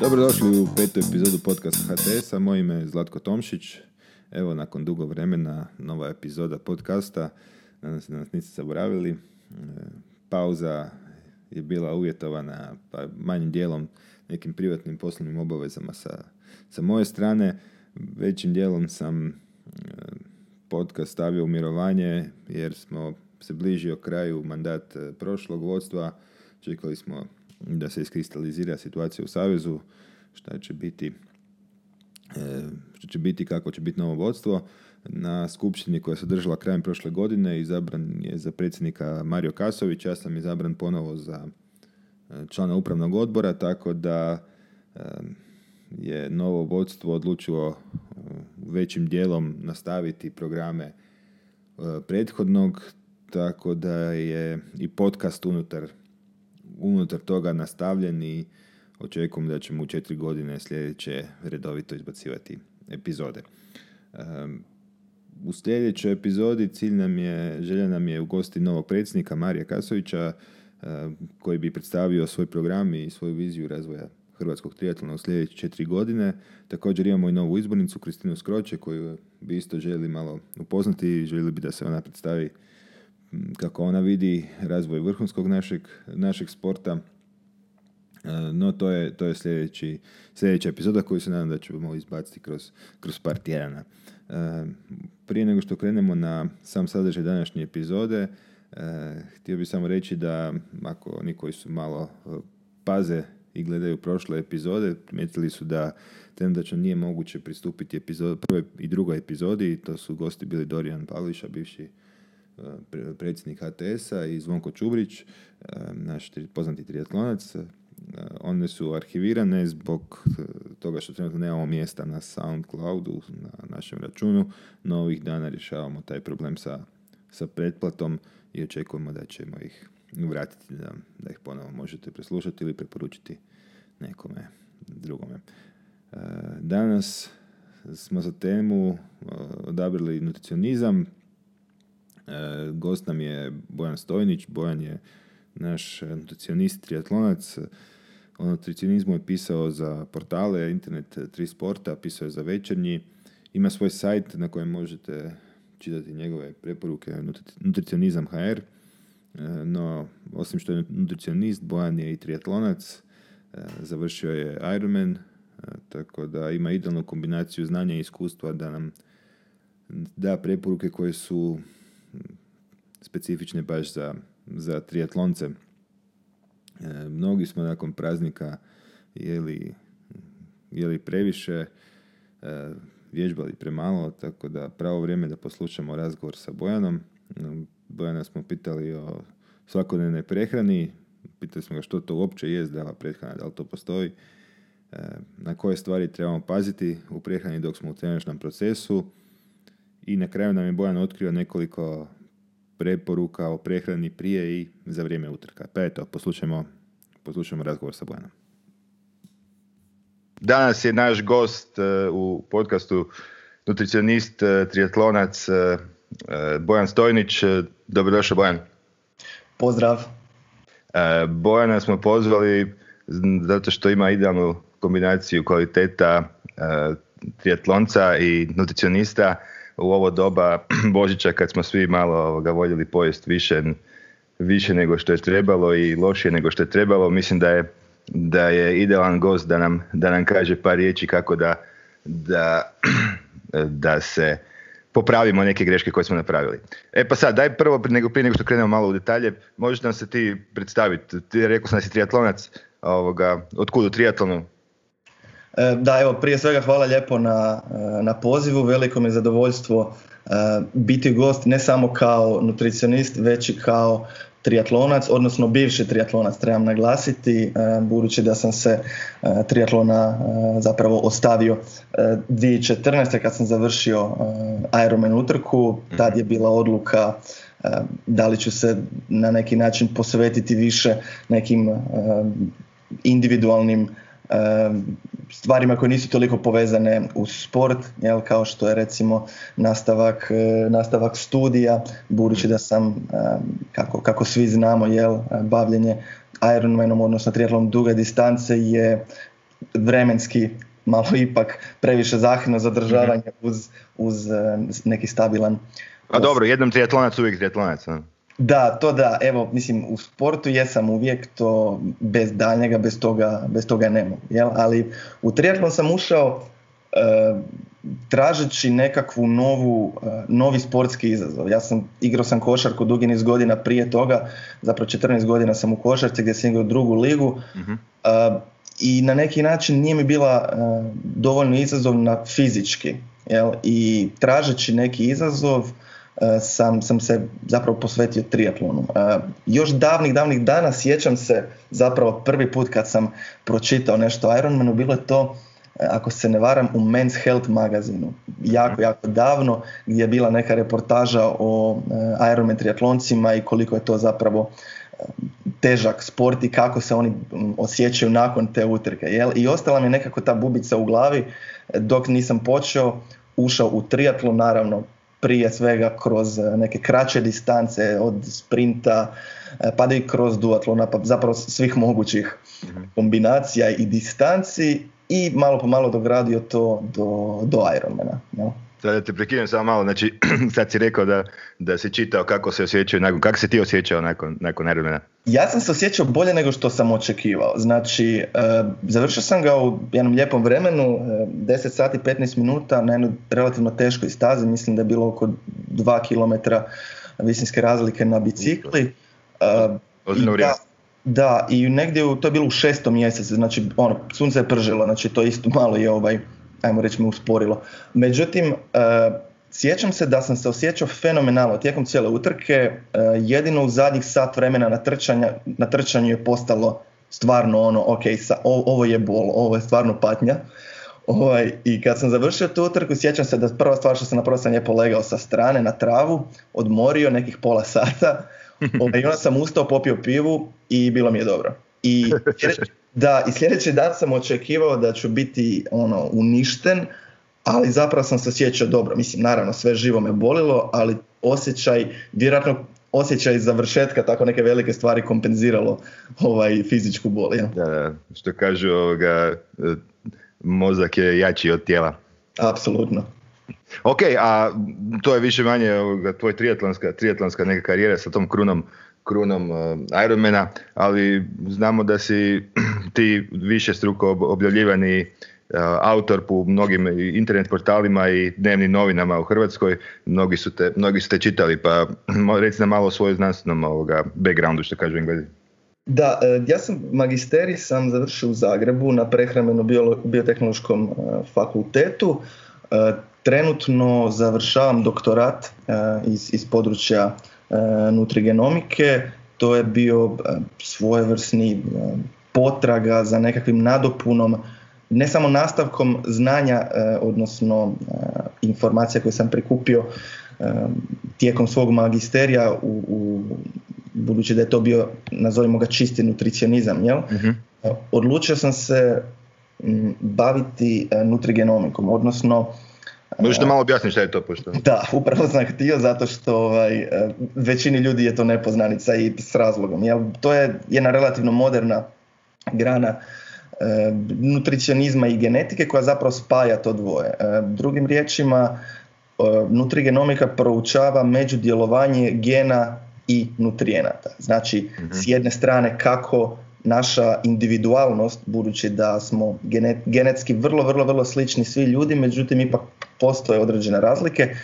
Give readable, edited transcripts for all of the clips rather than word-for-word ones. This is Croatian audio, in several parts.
Dobrodošli u petu epizodu podcasta HTS-a. Moje ime je Zlatko Tomšić. Evo, nakon dugo vremena, nova epizoda podcasta. Nadam se da nas niste zaboravili. Pauza je bila uvjetovana pa manjim dijelom nekim privatnim poslovnim obavezama sa moje strane. Većim dijelom sam podcast stavio u mirovanje jer smo se bližio kraju mandat prošlog vodstva. Čekali smo da se iskristalizira situacija u Savezu, šta će biti, kako će biti novo vodstvo. Na skupštini koja se držala krajem prošle godine izabran je za predsjednika Mario Kasović, ja sam izabran ponovo za člana upravnog odbora, tako da je novo vodstvo odlučilo većim dijelom nastaviti programe prethodnog, tako da je i podcast unutar toga nastavljen i očekujem da ćemo u 4 godine sljedeće redovito izbacivati epizode. U sljedećoj epizodi želja nam je ugostiti novog predsjednika Marija Kasovića, koji bi predstavio svoj program i svoju viziju razvoja hrvatskog triatlona u sljedeće 4 godine. Također imamo i novu izbornicu Kristinu Skroče, koju bi isto želi malo upoznati i želi bi da se ona predstavi kako ona vidi razvoj vrhunskog našeg sporta. No, to je sljedeća epizoda koju se nadam da ćemo izbaciti kroz par tjedana. Prije nego što krenemo na sam sadržaj današnje epizode, htio bih samo reći da ako oni koji su malo paze i gledaju prošle epizode, primijetili su da trenutačno nije moguće pristupiti prvoj i drugoj epizodi. To su gosti bili Dorijan Pališa, bivši predsjednik HTS-a, i Zvonko Čubrić, naš poznati triatlonac. One su arhivirane zbog toga što trenutno nemamo mjesta na SoundCloudu, na našem računu, no ovih dana rješavamo taj problem sa pretplatom i očekujemo da ćemo ih vratiti, da ih ponovo možete preslušati ili preporučiti nekome drugome. Danas smo za temu odabrali nutricionizam. Gost nam je Bojan Stojnić. Bojan je naš nutricionist, triatlonac. O nutricionizmu je pisao za portale Internet 3 Sporta, pisao je za Večernji. Ima svoj sajt na kojem možete čitati njegove preporuke, nutricionizam.hr. No, osim što je nutricionist, Bojan je i triatlonac. Završio je Ironman, tako da ima idealnu kombinaciju znanja i iskustva da nam da preporuke koje su specifične baš za triatlonce. Mnogi smo nakon praznika jeli previše, vježbali premalo, tako da pravo vrijeme da poslušamo razgovor sa Bojanom. Bojana smo pitali o svakodnevnoj prehrani, pitali smo ga što to uopće je zdrava prehrana, da li to postoji, na koje stvari trebamo paziti u prehrani dok smo u trenažnom procesu, i na kraju nam je Bojan otkrio nekoliko preporuka o prehrani prije i za vrijeme utrka. Pa eto, poslušajmo razgovor sa Bojanom. Danas je naš gost u podcastu nutricionist, triatlonac Bojan Stojnić. Dobrodošao, Bojan. Pozdrav. Bojana smo pozvali zato što ima idealnu kombinaciju kvaliteta triatlonca i nutricionista u ovo doba Božića, kad smo svi malo voljeli pojesti više nego što je trebalo i lošije nego što je trebalo. Mislim da je idealan gost da nam kaže par riječi kako da se popravimo neke greške koje smo napravili. E pa sad, daj prvo, prije nego što krenemo malo u detalje, možeš nam se ti predstaviti? Ti rekao sam da si triatlonac, otkud u triatlonu? Da, evo, prije svega hvala lijepo na pozivu, veliko mi je zadovoljstvo biti gost ne samo kao nutricionist, već i kao triatlonac, odnosno bivši triatlonac, trebam naglasiti, budući da sam se triatlona zapravo ostavio 2014. kad sam završio Ironman utrku. Tad je bila odluka da li ću se na neki način posvetiti više nekim individualnim stvarima koje nisu toliko povezane uz sport, kao što je recimo nastavak studija, budući da sam, kako svi znamo, bavljenje Ironmanom, odnosno triatlonom duge distance je vremenski malo ipak previše zahtjevno zadržavanje uz neki stabilan... A dobro, jednom triatlonac, uvijek triatlonac. Da, to da, evo, mislim, u sportu jesam uvijek, to bez daljnjega, bez toga ne mogu, jel? Ali u triatlon sam ušao tražeći nekakvu novi sportski izazov. Igrao sam košarku dugi niz godina prije toga, zapravo 14 godina sam u košarci gdje sam igrao drugu ligu, i na neki način nije mi bila dovoljno izazovna fizički, jel? I tražeći neki izazov sam se zapravo posvetio triatlonu. Još davnih dana sjećam se zapravo prvi put kad sam pročitao nešto o Ironmanu, bilo je to, ako se ne varam, u Men's Health magazinu. Jako davno, gdje je bila neka reportaža o Ironman triatloncima i koliko je to zapravo težak sport i kako se oni osjećaju nakon te utrke. Jel? I ostala mi je nekako ta bubica u glavi dok nisam ušao u triatlon, naravno prije svega kroz neke kraće distance od sprinta, pa da i kroz duatlona, pa zapravo svih mogućih kombinacija i distanci, i malo po malo dogradio to do Ironmana. No? Sada te prekidam samo malo, znači sad si rekao da si čitao kako se osjećao, kako si ti osjećao nakon Ironmana? Ja sam se osjećao bolje nego što sam očekivao, znači završio sam ga u jednom lijepom vremenu, 10 sati 15 minuta na jednoj relativno teškoj stazi, mislim da je bilo oko 2 km visinske razlike na bicikli. Ozbiljno vrijeme. Da, i negdje to je bilo u 6. mjesecu, znači ono, sunce je pržilo, znači to isto malo je ajmo reći me usporilo. Međutim, sjećam se da sam se osjećao fenomenalno tijekom cijele utrke, jedino u zadnjih sat vremena na trčanju je postalo stvarno ono, ok, ovo je bol, ovo je stvarno patnja. I kad sam završio tu utrku, sjećam se da prva stvar što sam napravo sam lijepo legao sa strane na travu, odmorio nekih pola sata, i onda sam ustao, popio pivu i bilo mi je dobro. I sljedeći dan sam očekivao da ću biti uništen, ali zapravo sam se osjećao dobro. Mislim, naravno, sve živo me bolilo, ali vjerojatno osjećaj završetka tako neke velike stvari kompenziralo fizičku bol. Ja. Da, što kažu, mozak je jači od tijela. Apsolutno. Ok, a to je više manje tvoj triatlonska neka karijera sa tom krunom Ironmana, ali znamo da si ti višestruko objavljivani autor po mnogim internet portalima i dnevnim novinama u Hrvatskoj, mnogi su te čitali, pa reci nam malo o svojoj znanstvenom backgroundu, što kažu Englezi. Da, ja sam magisterij sam završio u Zagrebu na prehrambeno-biotehnološkom fakultetu. Trenutno završavam doktorat iz područja nutrigenomike. To je bio svojevrsni potraga za nekakvim nadopunom, ne samo nastavkom znanja, odnosno informacija koje sam prikupio tijekom svog magisterija, budući da je to bio, nazovimo ga, čisti nutricionizam, jel? Odlučio sam se baviti nutrigenomikom, odnosno... Možeš to malo objasniti šta je to? Pošto? Da, upravo sam htio, zato što većini ljudi je to nepoznanica i s razlogom. Jel? To je jedna relativno moderna grana nutricionizma i genetike koja zapravo spaja to dvoje. Drugim riječima, nutrigenomika proučava međudjelovanje gena i nutrijenata. Znači, s jedne strane kako naša individualnost, budući da smo genetski vrlo slični svi ljudi, međutim ipak postoje određene razlike.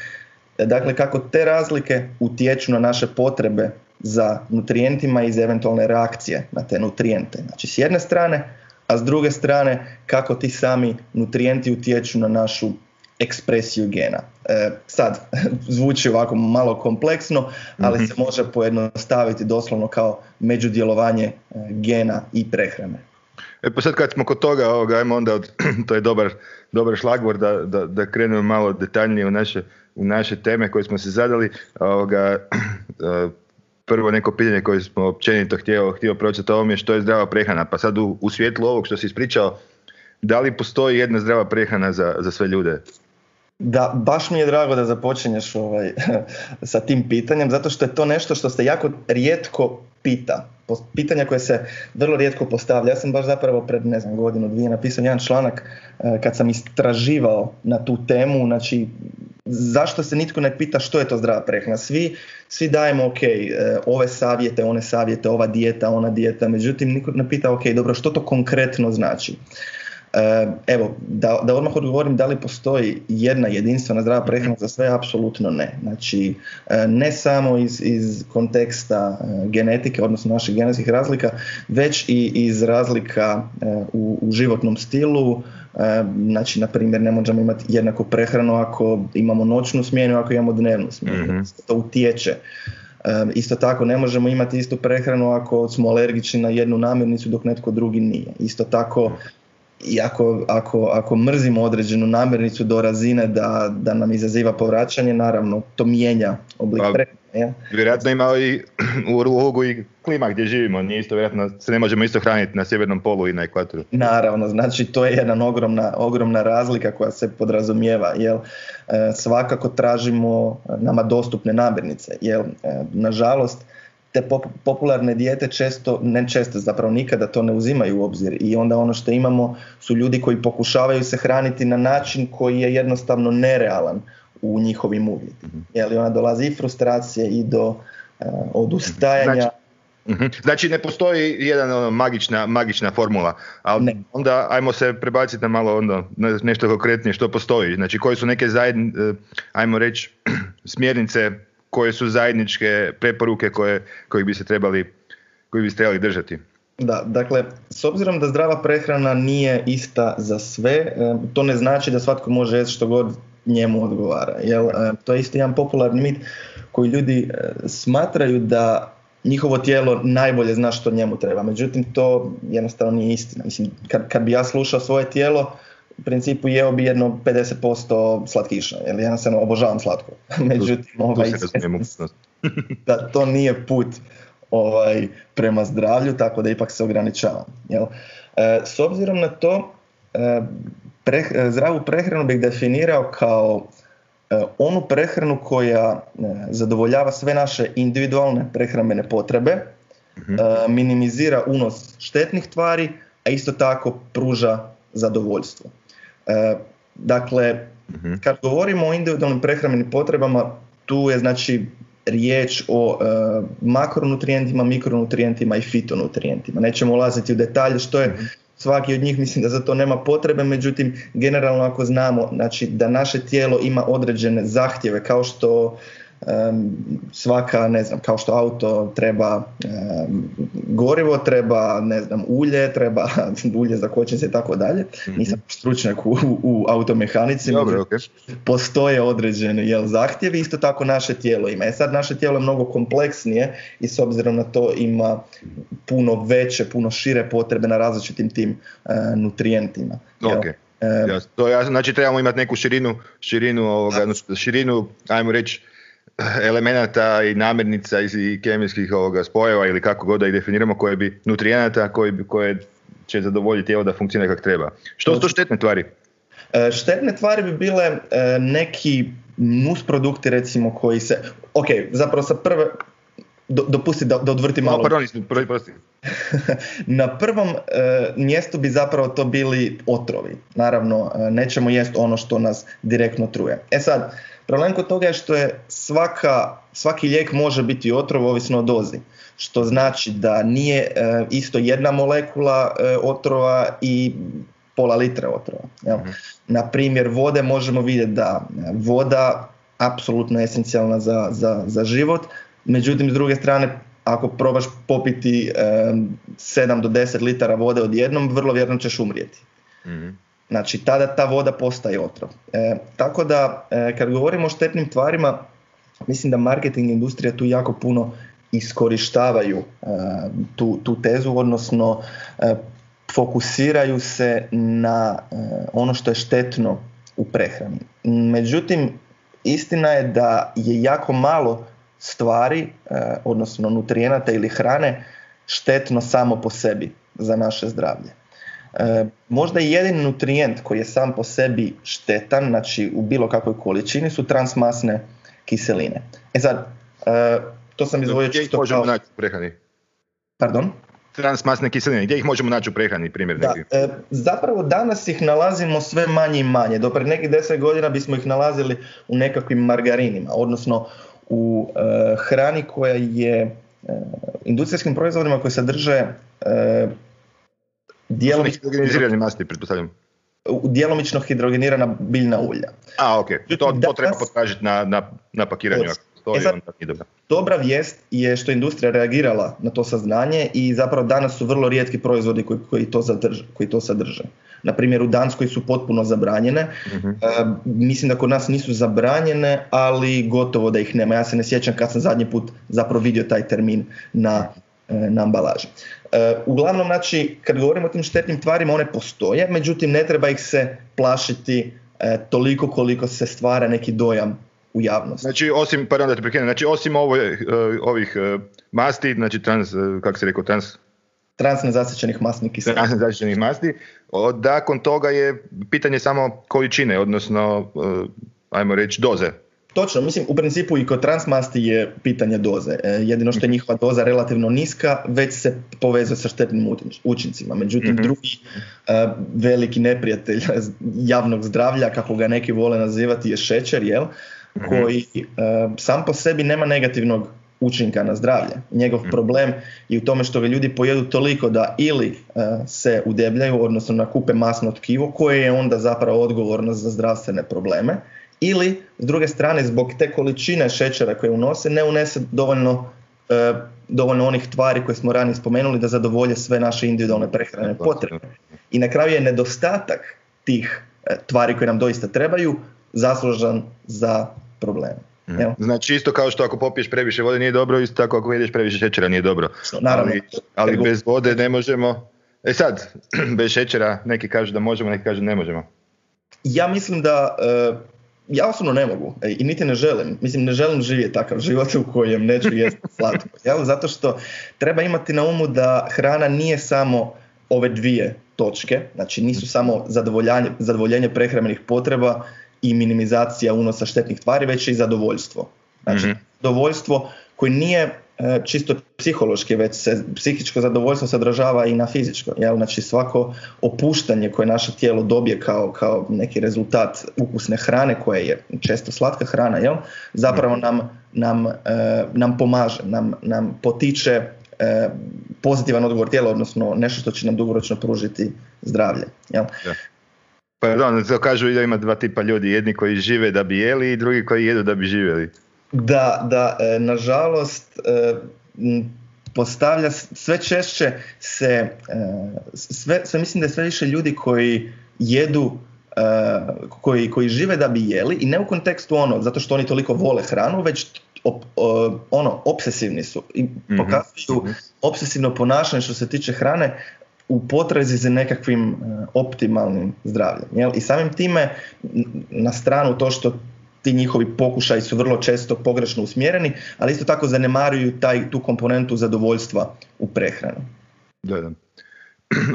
Dakle, kako te razlike utječu na naše potrebe za nutrijentima i za eventualne reakcije na te nutrijente. Znači, s jedne strane, a s druge strane kako ti sami nutrijenti utječu na našu ekspresiju gena. Sad, zvuči ovako malo kompleksno, ali se može pojednostaviti doslovno kao međudjelovanje gena i prehrane. Pa sad kad smo kod toga, ajmo onda, to je dobar šlagvord da krenemo malo detaljnije u naše teme koje smo se zadali. Prvo neko pitanje koje smo općenito htio pročitati ovom je što je zdrava prehrana. Pa sad u svjetlu ovog što si ispričao, da li postoji jedna zdrava prehrana za sve ljude? Da, baš mi je drago da započinješ sa tim pitanjem, zato što je to nešto što se jako rijetko pita. pitanja koje se vrlo rijetko postavlja. Ja sam baš zapravo pred, godinu, dvije napisao jedan članak kad sam istraživao na tu temu, znači zašto se nitko ne pita što je to zdrava prehrana. Svi dajemo ok, ove savjete, one savjete, ova dijeta, ona dijeta, međutim niko ne pita ok, dobro, što to konkretno znači. Evo, da odmah odgovorim da li postoji jedna jedinstvena zdrava prehrana za sve, apsolutno ne. Znači, ne samo iz konteksta genetike, odnosno naših genetskih razlika, već i iz razlika u životnom stilu. Znači, na primjer, ne možemo imati jednako prehranu ako imamo noćnu smjenu, ako imamo dnevnu smjenu. To utječe. Isto tako ne možemo imati istu prehranu ako smo alergični na jednu namirnicu dok netko drugi nije. Isto tako i ako mrzimo određenu namirnicu do razine da nam izaziva povraćanje, naravno to mijenja oblik prehrane. Vjerojatno ima i u ulogu i klima gdje živimo, nije isto, vjerojatno se ne možemo isto hraniti na sjevernom polu i na ekvatoru. Naravno, znači to je jedna ogromna razlika koja se podrazumijeva, jer svakako tražimo nama dostupne namirnice, jer nažalost te popularne dijete nikada to ne uzimaju u obzir i onda ono što imamo su ljudi koji pokušavaju se hraniti na način koji je jednostavno nerealan u njihovim uvjetima. Jer ona dolazi i frustracije i do odustajanja. Znači ne postoji jedna magična formula, ali ne. Onda ajmo se prebaciti na malo nešto konkretnije što postoji. Znači koje su neke smjernice, koje su zajedničke preporuke koje bi se trebali držati. Da, dakle, s obzirom da zdrava prehrana nije ista za sve, to ne znači da svatko može jesti što god njemu odgovara. Jel, to je isto jedan popularni mit koji ljudi smatraju da njihovo tijelo najbolje zna što njemu treba. Međutim, to jednostavno nije istina. Mislim, kad bi ja slušao svoje tijelo, u principu jeo bi jedno 50% slatkiša, jer ja se obožavam slatko. Međutim, da to nije put prema zdravlju, tako da ipak se ograničavam. S obzirom na to, zdravu prehranu bih definirao kao onu prehranu koja zadovoljava sve naše individualne prehrambene potrebe, minimizira unos štetnih tvari, a isto tako pruža zadovoljstvo. Dakle, kad govorimo o individualnim prehrambenim potrebama, tu je znači riječ o makronutrijentima, mikronutrijentima i fitonutrijentima. Nećemo ulaziti u detalje što je svaki od njih, mislim da za to nema potrebe, međutim generalno ako znamo znači, da naše tijelo ima određene zahtjeve kao što svaka, kao što auto treba gorivo, treba, ulje, treba ulje za kočnice i tako dalje. Nisam stručnjak u automehanici, postoje određene zahtjevi, isto tako naše tijelo ima. Sad naše tijelo je mnogo kompleksnije i s obzirom na to ima puno veće, puno šire potrebe na različitim tim nutrijentima. Znači trebamo imati neku širinu, ajmo reći, elemenata i namirnica i kemijskih spojeva ili kako god da ih definiramo, koje bi nutrijenata koje će zadovoljiti tijelo da funkcionira kako treba. Što su to štetne tvari? Štetne tvari bi bile neki nusprodukti recimo koji se... Ok, zapravo sa prve... Dopusti da odvrtim malo. Na prvom mjestu bi zapravo to bili otrovi. Naravno, nećemo jesti ono što nas direktno truje. Sad, problem kod toga je što je svaki lijek može biti otrov ovisno o dozi, što znači da nije isto jedna molekula otrova i pola litra otrova. Na primjer, vode možemo vidjeti da voda apsolutno je esencijalna za život, međutim s druge strane ako probaš popiti 7 do 10 litara vode odjednom, vrlo vjerojatno ćeš umrijeti. Znači, tada ta voda postaje otrov. Tako da, kad govorimo o štetnim tvarima, mislim da marketing industrija tu jako puno iskorištavaju tu tezu, odnosno fokusiraju se na ono što je štetno u prehrani. Međutim, istina je da je jako malo stvari, odnosno nutrijenata ili hrane, štetno samo po sebi za naše zdravlje. Možda i jedini nutrijent koji je sam po sebi štetan, znači u bilo kakvoj količini, su transmasne kiseline. Sad, to sam izvojio čisto kao... Pardon? Transmasne kiseline, gdje ih možemo naći u prehrani primjer? Da, zapravo danas ih nalazimo sve manje i manje. Do pred nekih 10 godina bismo ih nalazili u nekakvim margarinima, odnosno u hrani koja je industrijskim proizvodima koji sadrže djelomično hidrogenirana biljna ulja. A, ok. To treba potražiti na pakiranju. Dobra vijest je što je industrija reagirala na to saznanje i zapravo danas su vrlo rijetki proizvodi koji to sadrže. Na primjer, u Danskoj su potpuno zabranjene. Mm-hmm. Mislim da kod nas nisu zabranjene, ali gotovo da ih nema. Ja se ne sjećam kad sam zadnji put zapravo vidio taj termin na ambalaži. Uglavnom, znači, kad govorimo o tim štetnim tvarima, one postoje, međutim ne treba ih se plašiti toliko koliko se stvara neki dojam u javnosti. Znači, osim ovih masti, znači transnezasićenih masnih kiselina. Transnezasićenih masti, nakon toga je pitanje samo količine, odnosno, ajmo reći, doze. Točno, mislim, u principu i kod transmasti je pitanje doze. Jedino što je njihova doza relativno niska, već se povezuje sa štetnim učincima. Međutim, drugi veliki neprijatelj javnog zdravlja, kako ga neki vole nazivati, je šećer, jel? Koji sam po sebi nema negativnog učinka na zdravlje. Njegov problem je u tome što ga ljudi pojedu toliko da ili se udebljaju, odnosno nakupe masno tkivo, koje je onda zapravo odgovorno za zdravstvene probleme, ili s druge strane zbog te količine šećera koje unose ne unese dovoljno onih tvari koje smo ranije spomenuli da zadovolje sve naše individualne prehrane potrebe. I na kraju je nedostatak tih tvari koje nam doista trebaju zaslužan za problem. Evo. Znači isto kao što ako popiješ previše vode nije dobro, isto tako ako jedeš previše šećera nije dobro. Naravno. Ali bez vode ne možemo. E sad, bez šećera neki kažu da možemo, neki kažu da ne možemo. Ja mislim da ja osobno ne mogu i niti ne želim. Mislim, ne želim živjeti takav život u kojem neću jesti slatko. Jel? Zato što treba imati na umu da hrana nije samo ove dvije točke, znači nisu samo zadovoljenje prehrambenih potreba i minimizacija unosa štetnih tvari, već i zadovoljstvo. Znači, zadovoljstvo koje nije čisto psihološki, već se psihičko zadovoljstvo sadražava i na fizičko. Jel? Znači, svako opuštanje koje naše tijelo dobije kao neki rezultat ukusne hrane, koja je često slatka hrana, jel? Zapravo nam pomaže, nam potiče pozitivan odgovor tijela, odnosno nešto što će nam dugoročno pružiti zdravlje. Jel? Ja. Pardon, to kažu da ima dva tipa ljudi, jedni koji žive da bi jeli i drugi koji jedu da bi živjeli. Da, nažalost, postavlja sve češće sve mislim da je sve više ljudi koji jedu, koji žive da bi jeli i ne u kontekstu zato što oni toliko vole hranu, već obsesivni su i pokazuju obsesivno ponašanje što se tiče hrane u potrazi za nekakvim optimalnim zdravljem. Jel? I samim time, na stranu to što ti njihovi pokušaji su vrlo često pogrešno usmjereni, ali isto tako zanemaruju tu komponentu zadovoljstva u prehranu. Da.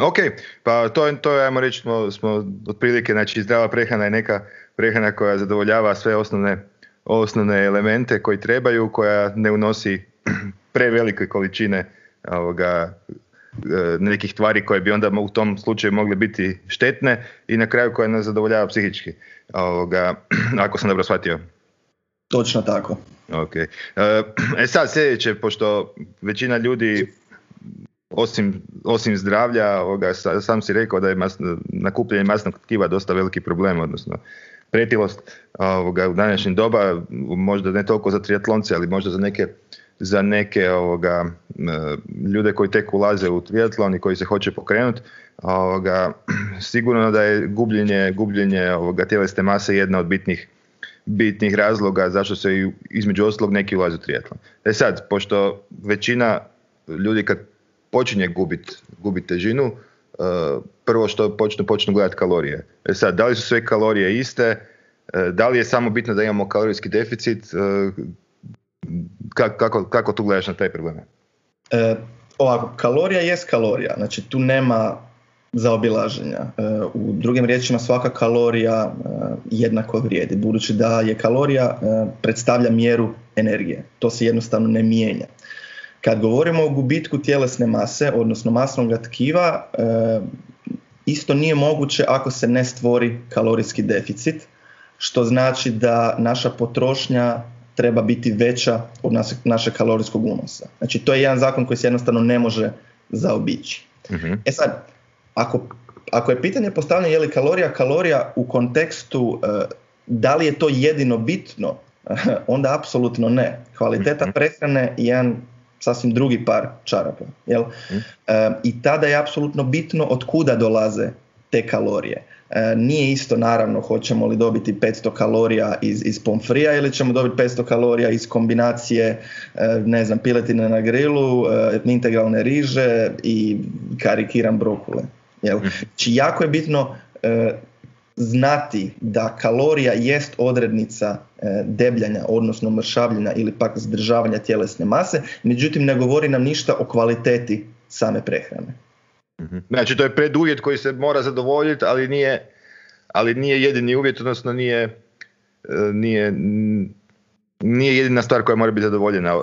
Ok, pa to je, ajmo reći, smo otprilike, znači zdrava prehrana je neka prehrana koja zadovoljava sve osnovne elemente koji trebaju, koja ne unosi prevelike količine nekih tvari koje bi onda u tom slučaju mogle biti štetne i na kraju koja nas zadovoljava psihički, ako sam dobro shvatio. Točno tako. Okay. Sad sljedeće, pošto većina ljudi osim zdravlja, sam si rekao da je nakupljanje masnog tkiva dosta veliki problem, odnosno pretilost u današnjem doba, možda ne toliko za triatlonce, ali možda za neke ljude koji tek ulaze u triatlon i koji se hoće pokrenuti, sigurno da je gubljenje tjelesne mase jedna od bitnih razloga zašto se između ostalog neki ulaze u triatlon. E sad, pošto većina ljudi kad počinje gubiti težinu, prvo što počnu gledati kalorije. E sad, da li su sve kalorije iste, da li je samo bitno da imamo kalorijski deficit, kako tu gledaš na taj problem? Ovako, kalorija jest kalorija, znači tu nema zaobilaženja. U drugim riječima svaka kalorija jednako vrijedi, budući da je kalorija predstavlja mjeru energije, to se jednostavno ne mijenja. Kad govorimo o gubitku tjelesne mase, odnosno masnog tkiva, isto nije moguće ako se ne stvori kalorijski deficit, što znači da naša potrošnja treba biti veća od našeg kalorijskog unosa. Znači, to je jedan zakon koji se jednostavno ne može zaobići. Uh-huh. E sad, ako je pitanje postavljeno je li kalorija u kontekstu da li je to jedino bitno, onda apsolutno ne. Kvaliteta prehrane je jedan sasvim drugi par čarapa. Jel? I tada je apsolutno bitno od kuda dolaze te kalorije. Nije isto naravno hoćemo li dobiti 500 kalorija iz pomfrija ili ćemo dobiti 500 kalorija iz kombinacije ne znam, piletine na grilu, integralne riže i karikiran brokule. Jel? Či jako je bitno znati da kalorija jest odrednica debljanja, odnosno mršavljenja ili pak zadržavanja tjelesne mase, međutim ne govori nam ništa o kvaliteti same prehrane. Znači to je preduvjet koji se mora zadovoljiti, ali nije jedini uvjet, odnosno nije jedina stvar koja mora biti zadovoljena.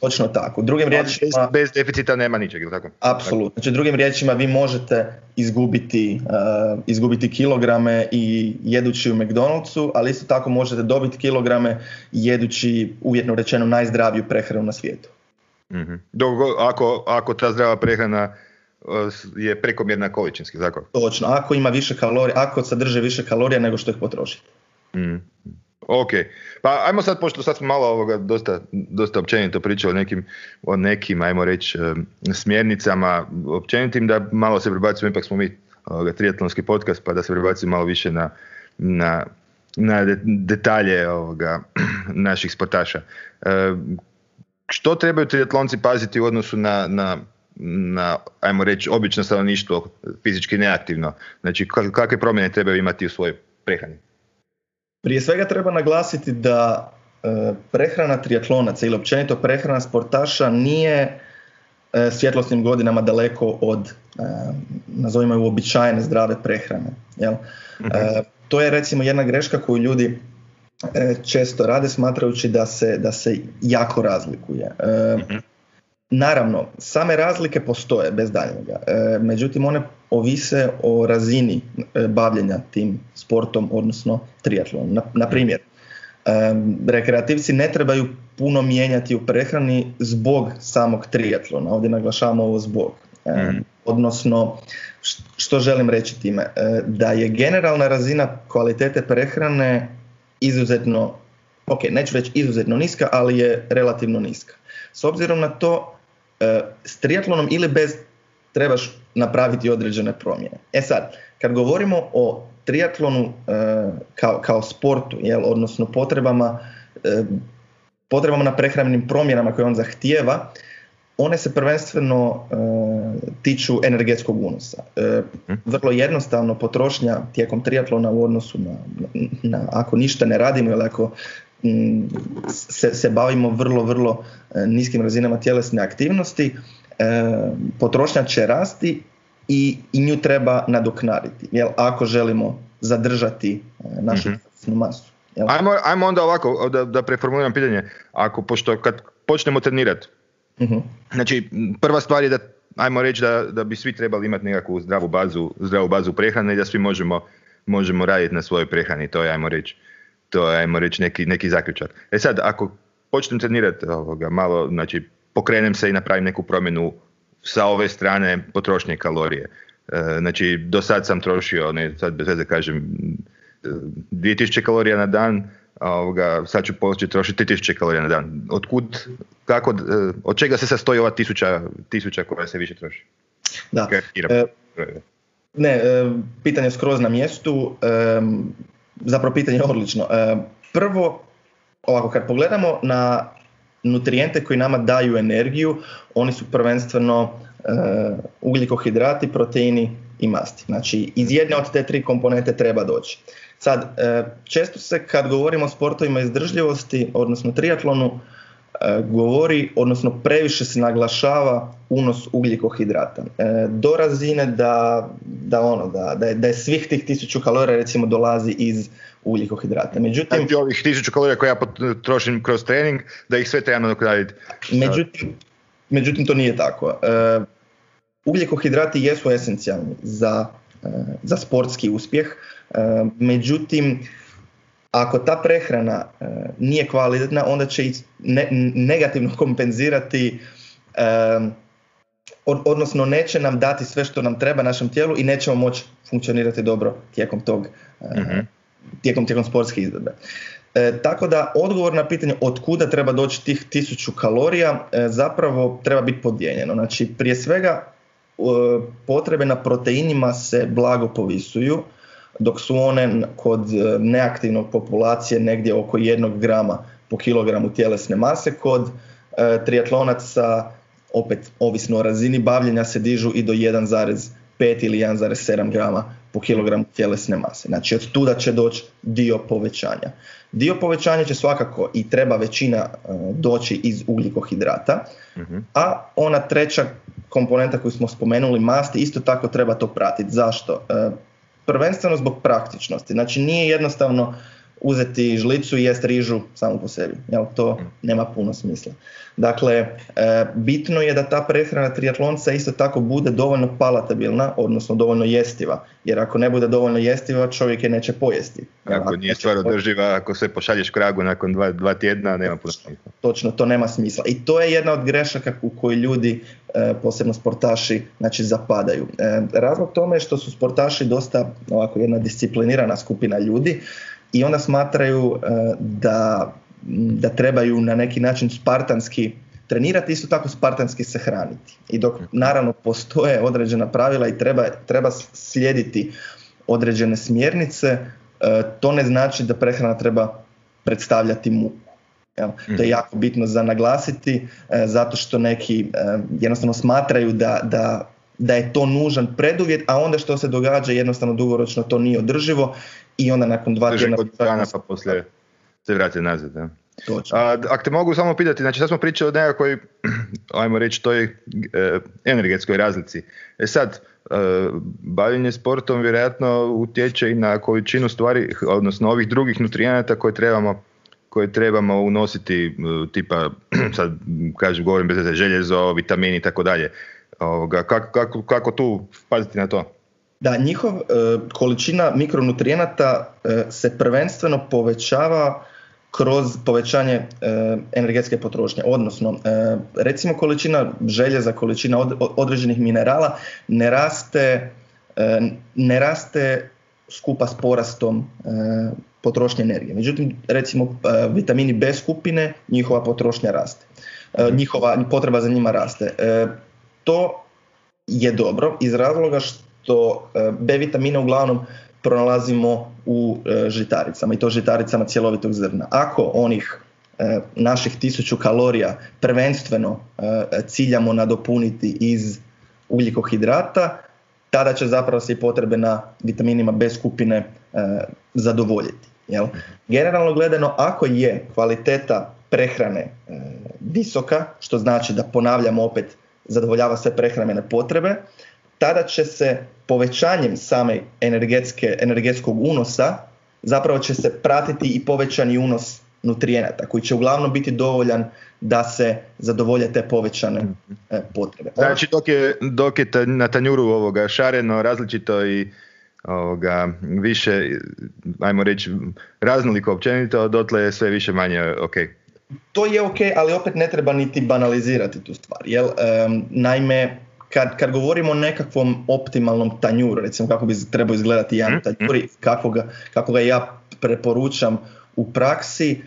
Točno tako. Drugim riječima, bez deficita nema ničeg, ili tako? Apsolutno. Znači, drugim riječima vi možete izgubiti kilograme i jedući u McDonald'su, ali isto tako možete dobiti kilograme jedući uvjetno rečeno najzdraviju prehranu na svijetu. Mm-hmm. Ako ta zdrava prehrana je prekomjerna količinski, tako? Točno. Ako ima više kalorija, ako sadrže više kalorija nego što ih potrošite. Ok, pa ajmo sad, pošto sad smo malo dosta općenito pričali o nekim, ajmo reći, smjernicama općenitim, da malo se prebacimo, ipak smo mi triatlonski podcast, pa da se prebacimo malo više na detalje naših sportaša. Što trebaju triatlonci paziti u odnosu na ajmo reći, obično stanovništvo, fizički neaktivno? Znači, kakve promjene trebaju imati u svojoj prehrani? Prije svega treba naglasiti da prehrana triatlonaca ili općenito prehrana sportaša nije svjetlosnim godinama daleko od, nazovimo ju, uobičajene zdrave prehrane. Jel? Mm-hmm. To je recimo jedna greška koju ljudi često rade smatrajući da se jako razlikuje. Mm-hmm. Naravno, same razlike postoje bez daljnjega, međutim one ovise o razini bavljenja tim sportom, odnosno triatlonom. Na primjer, rekreativci ne trebaju puno mijenjati u prehrani zbog samog triatlona, ovdje naglašavamo ovo zbog. Odnosno, što želim reći time? Da je generalna razina kvalitete prehrane izuzetno, ok, neću reći izuzetno niska, ali je relativno niska. S obzirom na to, s triatlonom ili bez trebaš napraviti određene promjene. E sad, kad govorimo o triatlonu kao sportu, odnosno potrebama na prehrambenim promjenama koje on zahtijeva, one se prvenstveno tiču energetskog unosa. Vrlo jednostavno, potrošnja tijekom triatlona u odnosu na ako ništa ne radimo ili ako se bavimo vrlo, vrlo niskim razinama tjelesne aktivnosti, potrošnja će rasti i nju treba nadoknaditi, jel, ako želimo zadržati našu tjelesnu masu. Ajmo onda ovako, da preformuliram pitanje. Kad počnemo trenirati, znači prva stvar je da, ajmo reći da bi svi trebali imati nekakvu zdravu bazu prehrane i da svi možemo raditi na svojoj prehrani, to je, ajmo reći, neki zaključak. E sad, ako počnem trenirati malo, znači pokrenem se i napravim neku promjenu sa ove strane potrošnje kalorije. Znači, do sad sam trošio, ne sad bez veze kažem, 2000 kalorija na dan, sad ću početi trošiti 3000 kalorija na dan. Od čega se sastoji ova 1000 koja se više troši? Da. Ne, pitanje skroz na mjestu. Zapravo pitanje je odlično. Prvo, ovako, kad pogledamo na nutrijente koji nama daju energiju, oni su prvenstveno ugljikohidrati, proteini i masti. Znači, iz jedne od te tri komponente treba doći. Sad, često se kad govorimo o sportovima izdržljivosti, odnosno triatlonu, govori, odnosno previše se naglašava unos ugljikohidrata. Do razine da da je svih tih 1000 kalorija recimo dolazi iz ugljikohidrata. Međutim, znači ovih 1000 kalorija koje ja potrošim kroz trening, da ih sve trebam nadoknaditi. Međutim, to nije tako. Ugljikohidrati jesu esencijalni za sportski uspjeh, međutim, ako ta prehrana nije kvalitetna, onda će negativno kompenzirati, odnosno neće nam dati sve što nam treba našem tijelu i nećemo moći funkcionirati dobro tijekom sportske izvedbe. Tako da odgovor na pitanje od kuda treba doći tih 1000 kalorija zapravo treba biti podijeljeno. Znači, prije svega potrebe na proteinima se blago povisuju, dok su one kod neaktivne populacije negdje oko 1 grama po kilogramu tjelesne mase, kod triatlonaca, opet ovisno o razini bavljenja, se dižu i do 1,5 ili 1,7 grama po kilogramu tjelesne mase. Znači, od tuda će doći dio povećanja. Dio povećanja će svakako i treba većina doći iz ugljikohidrata, a ona treća komponenta koju smo spomenuli, masti, isto tako treba to pratiti. Zašto? Prvenstveno zbog praktičnosti. Znači, nije jednostavno uzeti žlicu i jesti rižu samo po sebi. To nema puno smisla. Dakle, bitno je da ta prehrana triatlonca isto tako bude dovoljno palatabilna, odnosno dovoljno jestiva. Jer ako ne bude dovoljno jestiva, čovjek je neće pojesti. Ako nije stvar održiva, ako sve pošalješ kragu nakon dva tjedna, nema puno smisla. Točno, to nema smisla. I to je jedna od grešaka u kojoj ljudi, posebno sportaši, znači zapadaju. Razlog tome je što su sportaši dosta ovako jedna disciplinirana skupina ljudi, i onda smatraju da trebaju na neki način spartanski trenirati, isto tako spartanski se hraniti. I dok naravno postoje određena pravila i treba slijediti određene smjernice, to ne znači da prehrana treba predstavljati muku. To je jako bitno za naglasiti, zato što neki jednostavno smatraju da je to nužan preduvjet, a onda što se događa, jednostavno dugoročno to nije održivo i onda nakon 2 dana pa poslije se vrati nazad. Ja. Ako te mogu samo pitati, znači sad smo pričali o nekakvoj, ajmo reći, toj energetskoj razlici. Sad, bavljenje sportom vjerojatno utječe i na količinu stvari, odnosno ovih drugih nutrijenata koje trebamo unositi, tipa, sad kažem, govorim bez veze, željezo, vitamini i tako dalje. Kako tu paziti na to? Da, njihov količina mikronutrijenata se prvenstveno povećava kroz povećanje energetske potrošnje. Odnosno, recimo količina željeza, količina određenih minerala ne raste skupa s porastom potrošnje energije. Međutim, recimo vitamini B skupine, njihova potrošnja raste. Njihova potreba za njima raste. To je dobro iz razloga što B vitamina uglavnom pronalazimo u žitaricama, i to žitaricama cjelovitog zrna. Ako onih naših 1000 kalorija prvenstveno ciljamo nadopuniti iz ugljikohidrata, tada će zapravo se i potrebe na vitaminima B skupine zadovoljiti. Jel? Generalno gledano, ako je kvaliteta prehrane visoka, što znači da, ponavljamo opet, zadovoljava sve prehrambene potrebe, tada će se povećanjem same energetskog unosa zapravo će se pratiti i povećani unos nutrijenata, koji će uglavnom biti dovoljan da se zadovolje te povećane potrebe. Znači, dok je na tanjuru ovoga šareno različito i više, ajmo reći, raznoliko općenito, dotle je sve više manje okej. To je ok, ali opet ne treba niti banalizirati tu stvar. Jel? Naime, kad govorimo o nekakvom optimalnom tanjuru, recimo kako bi trebao izgledati jedan tanjur i kako ga ja preporučam u praksi,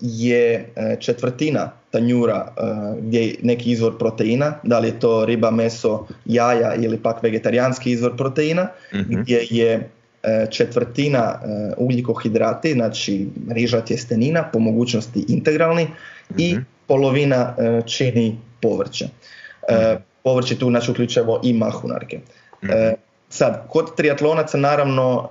je 1/4 tanjura gdje je neki izvor proteina, da li je to riba, meso, jaja ili pak vegetarijanski izvor proteina, gdje je 1/4 ugljikohidrati, znači riža, tjestenina, po mogućnosti integralni, i 1/2 čini povrće. Povrće tu znači uključujemo i mahunarke. Sad, kod triatlonaca naravno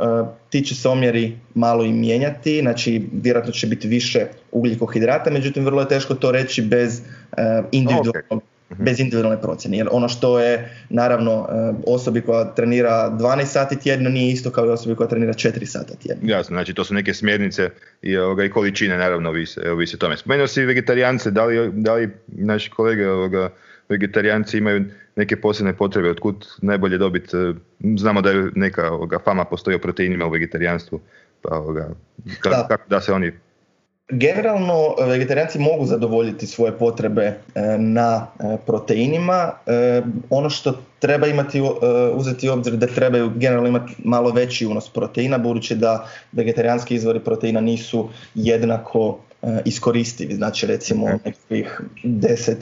ti će se omjeri malo i mijenjati, znači vjerojatno će biti više ugljikohidrata, međutim vrlo je teško to reći bez individualnog bez individualne procjene. Jer ono što je, naravno, osobi koja trenira 12 sati tjedno nije isto kao i osobi koja trenira 4 sata tjedno. Jasno, znači to su neke smjernice i količine, naravno, ovisi o tome. Spomenuo si vegetarijance, da li naši kolege vegetarijanci imaju neke posebne potrebe, otkud najbolje dobiti, znamo da je neka fama postoji o proteinima u vegetarijanstvu, pa kako da se oni... Generalno, vegetarijanci mogu zadovoljiti svoje potrebe na proteinima. Ono što treba uzeti u obzir da trebaju generalno imati malo veći unos proteina, budući da vegetarijanski izvori proteina nisu jednako iskoristivi. Znači, recimo, nekih 10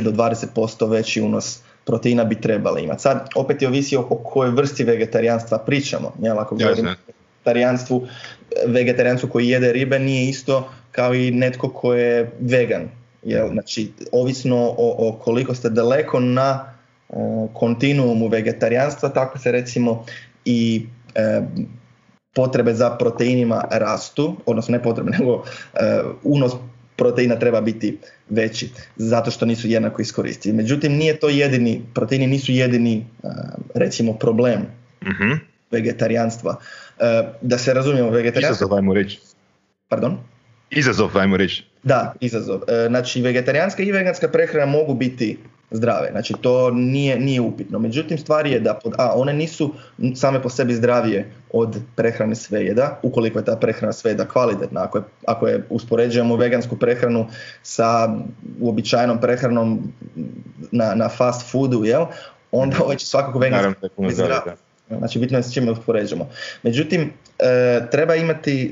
do 20% veći unos proteina bi trebali imati. Sad, opet je ovisi o kojoj vrsti vegetarijanstva pričamo. Ako govorimo vegetarijancu koji jede ribe nije isto kao i netko ko je vegan. Znači, ovisno o koliko ste daleko na kontinuumu vegetarijanstva, tako se recimo i potrebe za proteinima rastu, odnosno ne potrebe, nego unos proteina treba biti veći, zato što nisu jednako iskoristivi. Međutim, proteini nisu jedini, recimo, problem vegetarijanstva. Da se razumijemo, vegetarijanstvo... Izazov, ajmo reći. Pardon? Izazov, ajmo reći. Da, izazov. Znači, vegetarijanska i veganska prehrana mogu biti zdrave. Znači, to nije upitno. Međutim, stvar je da one nisu same po sebi zdravije od prehrane svejeda, ukoliko je ta prehrana svejeda kvalitetna. Ako je uspoređujemo vegansku prehranu sa uobičajenom prehranom na fast foodu, onda ovo će svakako veganska biti zdrava. Znači, bitno je s čime uspoređujemo. Međutim,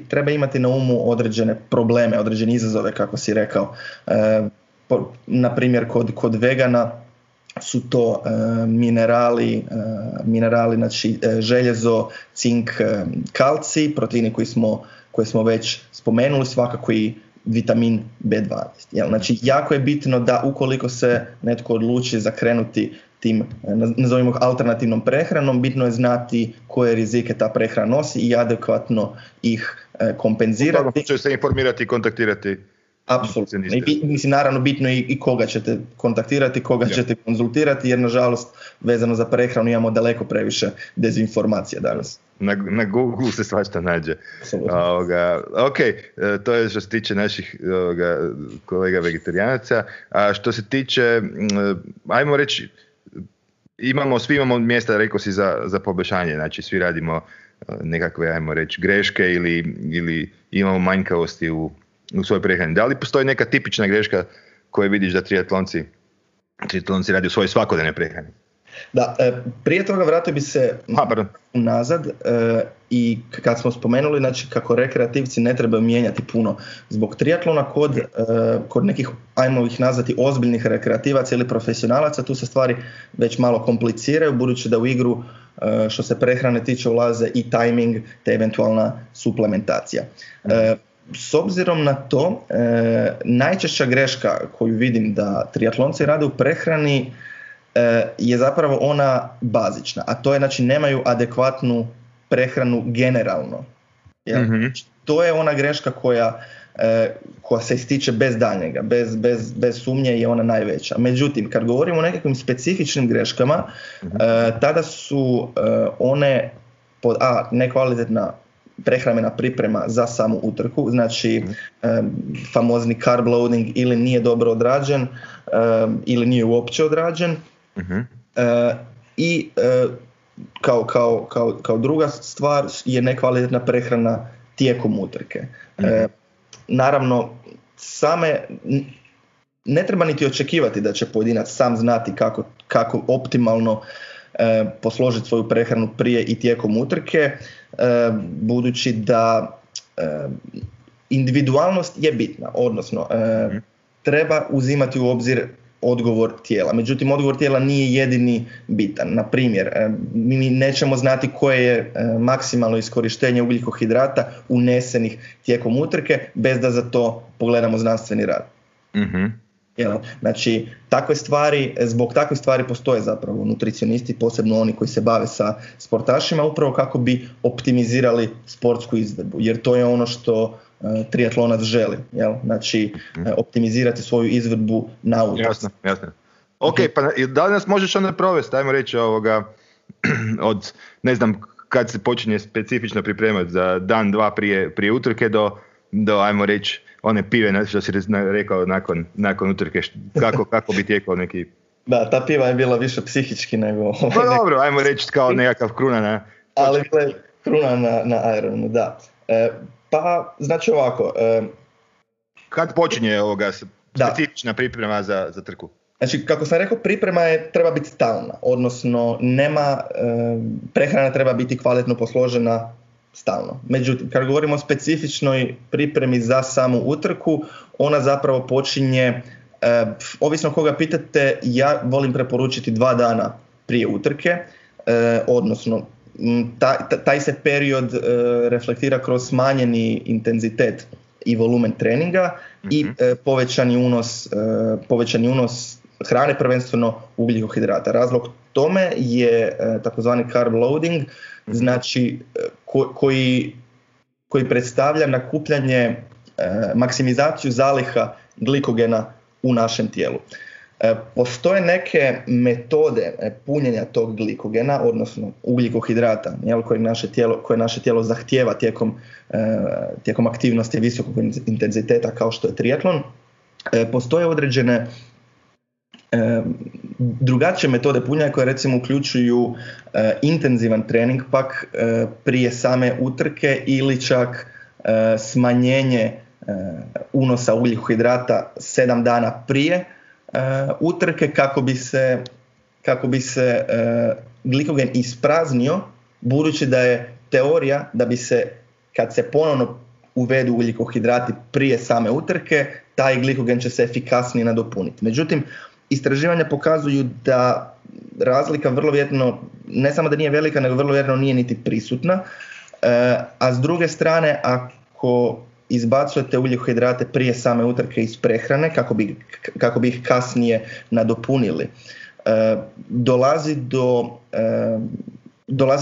treba imati na umu određene probleme, određene izazove, kako si rekao. Na primjer, kod vegana su to minerali, znači željezo, cink, kalcij, proteini koje smo već spomenuli, svakako i vitamin B12. Znači, jako je bitno da ukoliko se netko odluči zakrenuti tim, nazovimo alternativnom prehranom, bitno je znati koje rizike ta prehrana nosi i adekvatno ih kompenzirati. U tom ću se informirati i kontaktirati. Apsolutno. I naravno bitno je i koga ćete kontaktirati, koga ćete konzultirati, jer nažalost vezano za prehranu imamo daleko previše dezinformacija danas. Na Google se svašta nađe. Ok, to je što se tiče naših kolega vegetarijanaca. A što se tiče, ajmo reći, svi imamo mjesta, rekao si, za poboljšanje, znači svi radimo nekakve, ajmo reći, greške ili imamo manjkavosti u svojoj prehrani. Da li postoji neka tipična greška koju vidiš da triatlonci radi u svojoj svakodnevnoj prehrani? Da, prije toga vratio bi se nazad i kad smo spomenuli, znači, kako rekreativci ne trebaju mijenjati puno zbog triatlona, kod nekih, ajmo ih nazvati, ozbiljnih rekreativaca ili profesionalaca, tu se stvari već malo kompliciraju, budući da u igru što se prehrane tiče ulaze i timing te eventualna suplementacija. S obzirom na to, najčešća greška koju vidim da triatlonci rade u prehrani je zapravo ona bazična, a to je, znači, nemaju adekvatnu prehranu generalno. To je ona greška koja se ističe bez daljnjega, bez sumnje je ona najveća. Međutim, kad govorimo o nekakvim specifičnim greškama, tada su one nekvalitetna prehrambena priprema za samu utrku, znači famozni carb loading ili nije dobro odrađen ili nije uopće odrađen. I kao druga stvar je nekvalitetna prehrana tijekom utrke. Naravno, ne treba niti očekivati da će pojedinac sam znati kako optimalno posložiti svoju prehranu prije i tijekom utrke, budući da individualnost je bitna, odnosno treba uzimati u obzir odgovor tijela. Međutim, odgovor tijela nije jedini bitan. Na primjer, mi nećemo znati koje je maksimalno iskorištenje ugljikohidrata unesenih tijekom utrke bez da za to pogledamo znanstveni rad. Znači, zbog takvih stvari postoje zapravo nutricionisti, posebno oni koji se bave sa sportašima, upravo kako bi optimizirali sportsku izvedbu, jer to je ono što triatlonac želi, znači optimizirati svoju izvedbu na utrci. Jasno, jasno. Ok, pa danas možeš onda provesti, ajmo reći od, ne znam kad se počinje specifično pripremati za dan, dva prije utrke do ajmo reći, one pive što si rekao nakon utrke, kako bi tijekao neki... Da, ta piva je bila više psihički nego... Pa dobro, ajmo reći kao nekakav kruna na... Ali bila je kruna na Ironu, da. Pa, znači ovako... Kad počinje specifična priprema za trku? Znači, kako sam rekao, priprema treba biti stalna, odnosno nema, prehrana treba biti kvalitetno posložena stalno. Međutim, kad govorimo o specifičnoj pripremi za samu utrku, ona zapravo počinje, ovisno koga pitate, ja volim preporučiti 2 dana prije utrke, odnosno taj se period reflektira kroz smanjeni intenzitet i volumen treninga i povećani unos hrane, prvenstveno ugljikohidrata. Razlog tome je takozvani carb loading, znači koji predstavlja nakupljanje, maksimizaciju zaliha glikogena u našem tijelu. Postoje neke metode punjenja tog glikogena, odnosno ugljikohidrata, koje naše tijelo zahtijeva tijekom aktivnosti visokog intenziteta kao što je triatlon. Postoje određene drugačije metode punjenja koje recimo uključuju intenzivan trening pak prije same utrke ili čak smanjenje unosa ugljikohidrata 7 dana prije utrke kako bi se glikogen ispraznio, budući da je teorija da bi se, kad se ponovno uvedu ugljikohidrati prije same utrke, taj glikogen će se efikasnije nadopuniti. Međutim, istraživanja pokazuju da razlika vrlo vjerojatno, ne samo da nije velika, nego vrlo vjerojatno nije niti prisutna, a s druge strane, ako izbacujete ugljikohidrate prije same utrke iz prehrane kako bi ih kasnije nadopunili, dolazi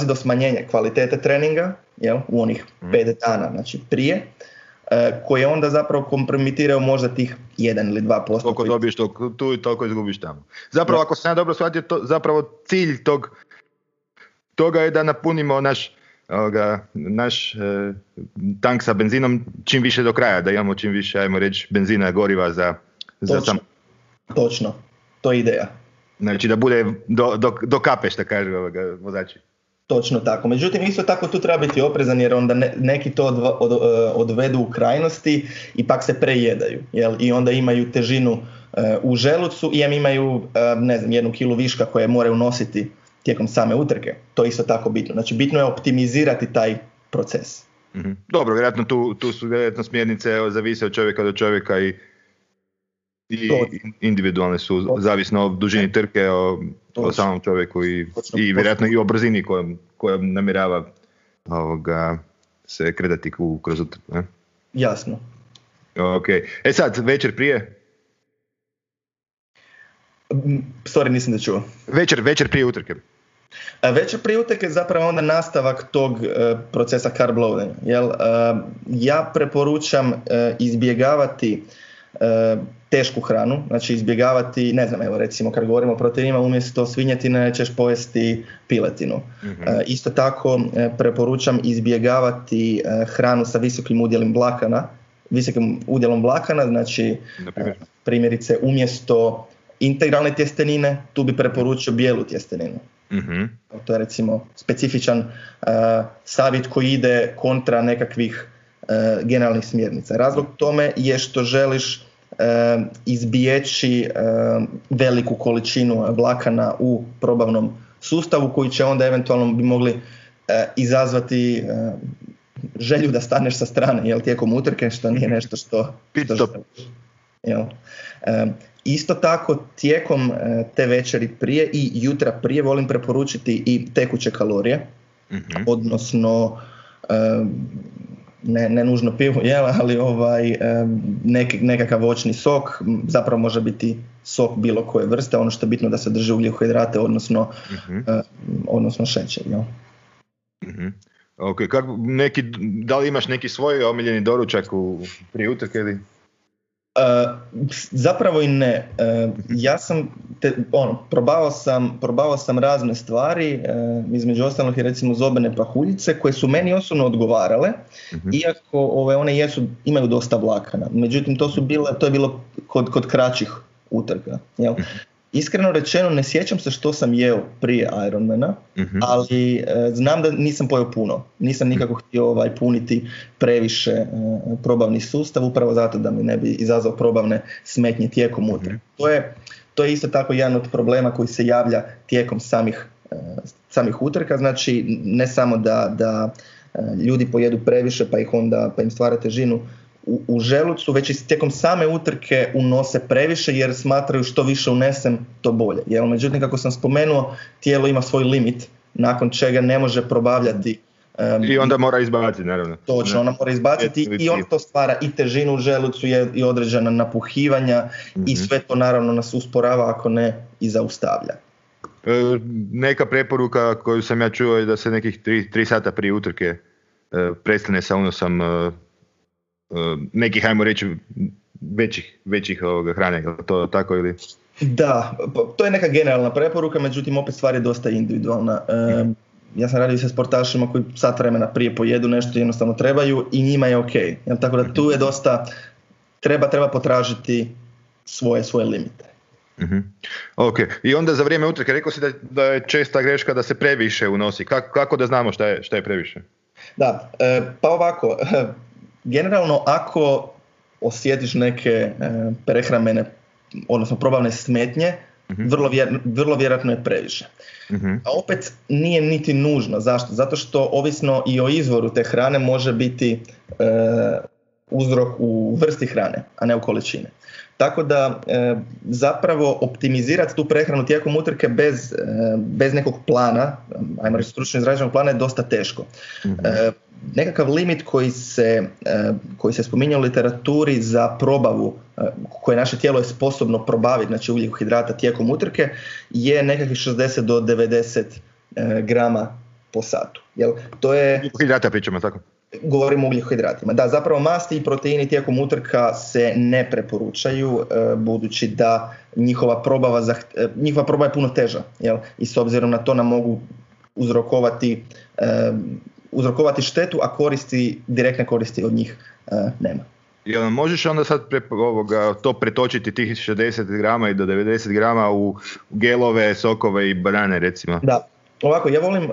do smanjenja kvalitete treninga u onih 5 dana, znači prije, koje onda zapravo kompromitiraju možda tih 1 ili 2%. Koliko dobiješ tu i toliko izgubiš tamo. Zapravo, ako sam ja dobro shvatio, zapravo cilj toga je da napunimo naš tank sa benzinom čim više do kraja, da imamo čim više, ajmo reći, benzina, goriva za Točno, to je ideja. Znači da bude do kape, što kaže vozači. Točno tako, međutim isto tako tu treba biti oprezan jer onda neki to odvedu u krajnosti i pak se prejedaju, jel? I onda imaju težinu u želucu i imaju, ne znam, 1 kilu viška koje moraju nositi tijekom same utrke. To je isto tako bitno. Znači bitno je optimizirati taj proces. Mm-hmm. Dobro, vjerojatno tu su vjerojatno smjernice zavise od čovjeka do čovjeka i individualne su, zavisno o dužini trke, o samom čovjeku i vjerojatno i o brzini kojom namjerava se kretati kroz utrku. Jasno. Ok. E sad, večer prije? Sorry, nisam da čuo. Večer prije utrke. Večer prije utrke je zapravo onda nastavak tog procesa carb loadinga. Ja preporučam izbjegavati tešku hranu, znači izbjegavati, ne znam, evo recimo kad govorimo o proteinima, umjesto svinjetine ćeš pojesti piletinu. Mm-hmm. Isto tako preporučam izbjegavati hranu sa visokim udjelom blakana, znači primjerice umjesto integralne tjestenine, tu bi preporučio bijelu tjesteninu. Mm-hmm. To je recimo specifičan savjet koji ide kontra nekakvih generalnih smjernica. Razlog tome je što želiš izbjeći veliku količinu vlakana u probavnom sustavu koji će onda eventualno bi mogli izazvati želju da staneš sa strane, tijekom utrke, što nije nešto što želiš. Isto tako tijekom te večeri prije i jutra prije volim preporučiti i tekuće kalorije, mm-hmm. odnosno ne nužno pivo, ali nekakav voćni sok, zapravo može biti sok bilo koje vrste, ono što je bitno da se drži ugljikohidrate, odnosno šećer. Mm-hmm. Okay. Da li imaš neki svoj omiljeni doručak prije utrke ili? Zapravo i ne. Ja sam probao sam razne stvari, između ostalog i recimo zobene pahuljice koje su meni osobno odgovarale, iako one imaju dosta vlakana. Međutim, to je bilo kod kraćih utrka. Jel? Iskreno rečeno, ne sjećam se što sam jeo prije Ironmana, ali znam da nisam pojeo puno. Nisam nikako htio puniti previše probavni sustav, upravo zato da mi ne bi izazvao probavne smetnje tijekom utrke. To je isto tako jedan od problema koji se javlja tijekom samih utrka. Znači, ne samo da ljudi pojedu previše pa im stvara težinu u želucu, već i tijekom same utrke unose previše jer smatraju što više unesem, to bolje. Jel? Međutim, kako sam spomenuo, tijelo ima svoj limit, nakon čega ne može probavljati. I onda mora izbaciti, naravno. Točno, ona mora izbaciti i on to stvara i težinu u želucu i određena napuhivanja i sve to naravno nas usporava, ako ne i zaustavlja. Neka preporuka koju sam ja čuo je da se nekih 3 sata prije utrke prestane sa unosom nekih, hajmo reći, većih hrane, to tako ili? Da, to je neka generalna preporuka, međutim opet stvar je dosta individualna. Ja sam radio sa sportašima koji sat vremena prije pojedu nešto, jednostavno trebaju i njima je okej. Tako da tu je dosta, treba potražiti svoje limite. Ok, i onda za vrijeme utrke rekao si da je česta greška da se previše unosi. Kako da znamo šta je previše? Da, pa ovako... Generalno, ako osjetiš neke prehrambene, odnosno probavne smetnje, vrlo vjerojatno je previše. A opet nije niti nužno. Zašto? Zato što ovisno i o izvoru te hrane može biti uzrok u vrsti hrane, a ne u količine. Tako da zapravo optimizirati tu prehranu tijekom utrke bez nekog plana, ajmo reći stručno izraženog plana, je dosta teško. Nekakav limit koji se spominja u literaturi za probavu, koje naše tijelo je sposobno probaviti, znači ugljikohidrata tijekom utrke, je nekakvih 60 do 90 grama po satu. Jel? To je... Ugljikohidrata pričamo, tako? Govorimo o ugljikohidratima. Da, zapravo masti i proteini tijekom utrka se ne preporučaju, budući da njihova probava je puno teža. Jel? I s obzirom na to nam mogu uzrokovati štetu, a direktne koristi od njih nema. Jel možeš onda sad to pretočiti tih 60 grama i do 90 grama u gelove, sokove i banane recimo? Da. Ovako, ja volim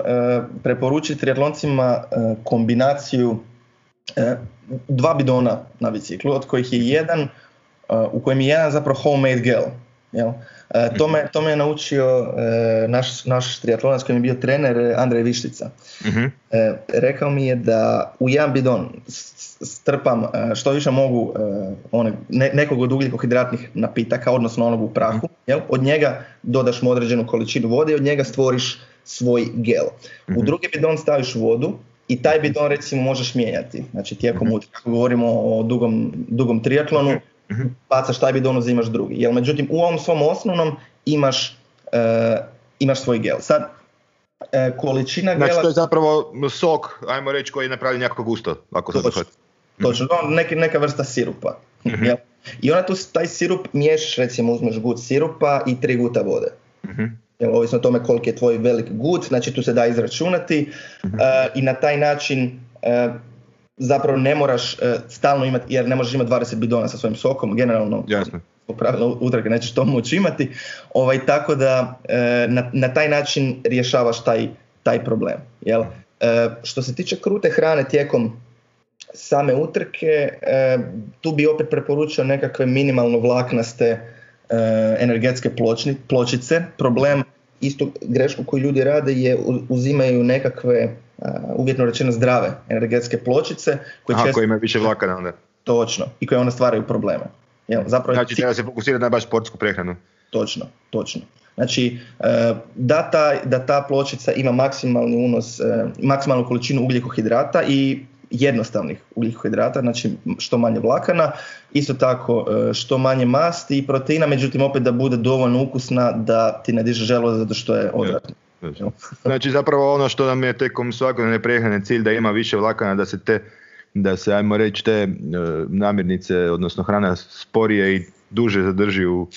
preporučiti triatloncima kombinaciju dva bidona na biciklu, od kojih je jedan zapravo homemade gel. Jel? To me je naučio naš triatlonac koji je bio trener, Andrej Vištica. Rekao mi je da u jedan bidon strpam što više mogu nekog od ugljikohidratnih napitaka, odnosno onog u prahu. Jel? Od njega dodaš mu određenu količinu vode i od njega stvoriš svoj gel. U drugi bidon staviš vodu i taj bidon recimo možeš mijenjati. Znači tijekom utrke, ako govorimo o dugom triatlonu, bacaš taj bidon, uzimaš drugi. Jel, međutim, u ovom svom osnovnom imaš svoj gel. Sad, količina gela... Znači to je zapravo sok, ajmo reći, koji je napravljen jako gusto. Ako točno, neka vrsta sirupa. Jel? I onda tu taj sirup miješ, recimo uzmeš gut sirupa i 3 guta vode. Jel, ovisno o tome koliko je tvoj velik gut, znači tu se da izračunati i na taj način... Zapravo ne moraš stalno imati, jer ne možeš imati 20 bidona sa svojim sokom, generalno po pravilu utrke nećeš to moći imati, tako da na taj način rješavaš taj problem. Jel? Što se tiče krute hrane tijekom same utrke, tu bi opet preporučio nekakve minimalno vlaknaste energetske pločice. Problem, istu grešku koju ljudi rade, je uzimaju nekakve uvjetno rečeno zdrave energetske pločice koje imaju više vlakana onda. Točno, i koje onda stvaraju probleme. Jel, zapravo, znači treba se fokusirati na baš sportsku prehranu. Točno. Znači da ta pločica ima maksimalni unos, maksimalnu količinu ugljikohidrata i jednostavnih ugljikohidrata, znači što manje vlakana, isto tako što manje masti i proteina, međutim opet da bude dovoljno ukusna da ti ne diže želudac zato što je odvratno. Znači zapravo ono što nam je tekom svakodnevne prehrane cilj da ima više vlakana, da se te da se, ajmo reći, te namirnice, odnosno hrana sporije i duže zadrži u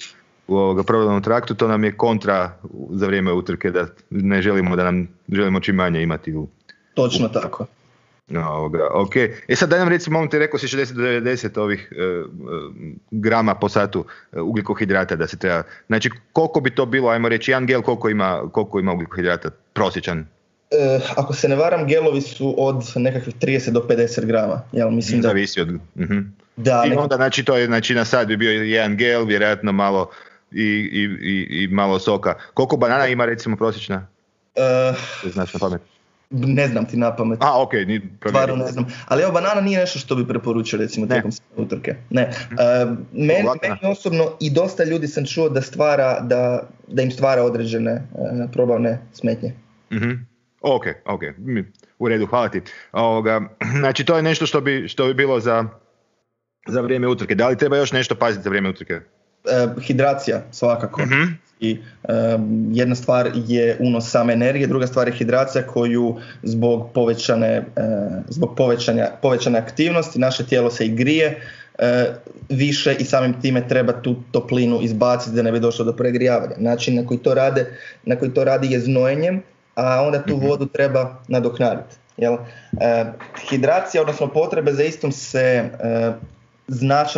prodavnom traktu, to nam je kontra za vrijeme utrke, da ne želimo da nam želimo čim manje imati u... Točno tako. Ok. E sad daj nam recimo, on ti rekao si 60 do 90 ovih grama po satu ugljikohidrata da se treba, znači koliko bi to bilo, ajmo reći, jedan gel koliko ima ugljikohidrata prosječan? Ako se ne varam, gelovi su od nekakvih 30 do 50 grama. Jel, mislim da... Zavisi od... Uh-huh. Da, i onda znači to je, znači na sad bi bio jedan gel, vjerojatno malo i malo soka. Koliko banana ima recimo prosječna? Znaš na pamet. Ne znam ti na pamet. A, okej, okay, ne znam. Ali evo, banana nije nešto što bi preporučio recimo tijekom utrke. Ne. Meni osobno i dosta ljudi sam čuo da stvara, da im stvara određene probavne smetnje. Mm-hmm. Ok, u redu, hvala ti. Znači to je nešto što bi bilo za vrijeme utrke. Da li treba još nešto paziti za vrijeme utrke? Hidracija svakako. Mm-hmm. I jedna stvar je unos same energije, druga stvar je hidracija koju zbog povećane aktivnosti naše tijelo se i grije više i samim time treba tu toplinu izbaciti da ne bi došlo do pregrijavanja. Način na koji to radi je znojenjem, a onda tu vodu treba nadoknaditi. Hidracija, odnosno potrebe za istom se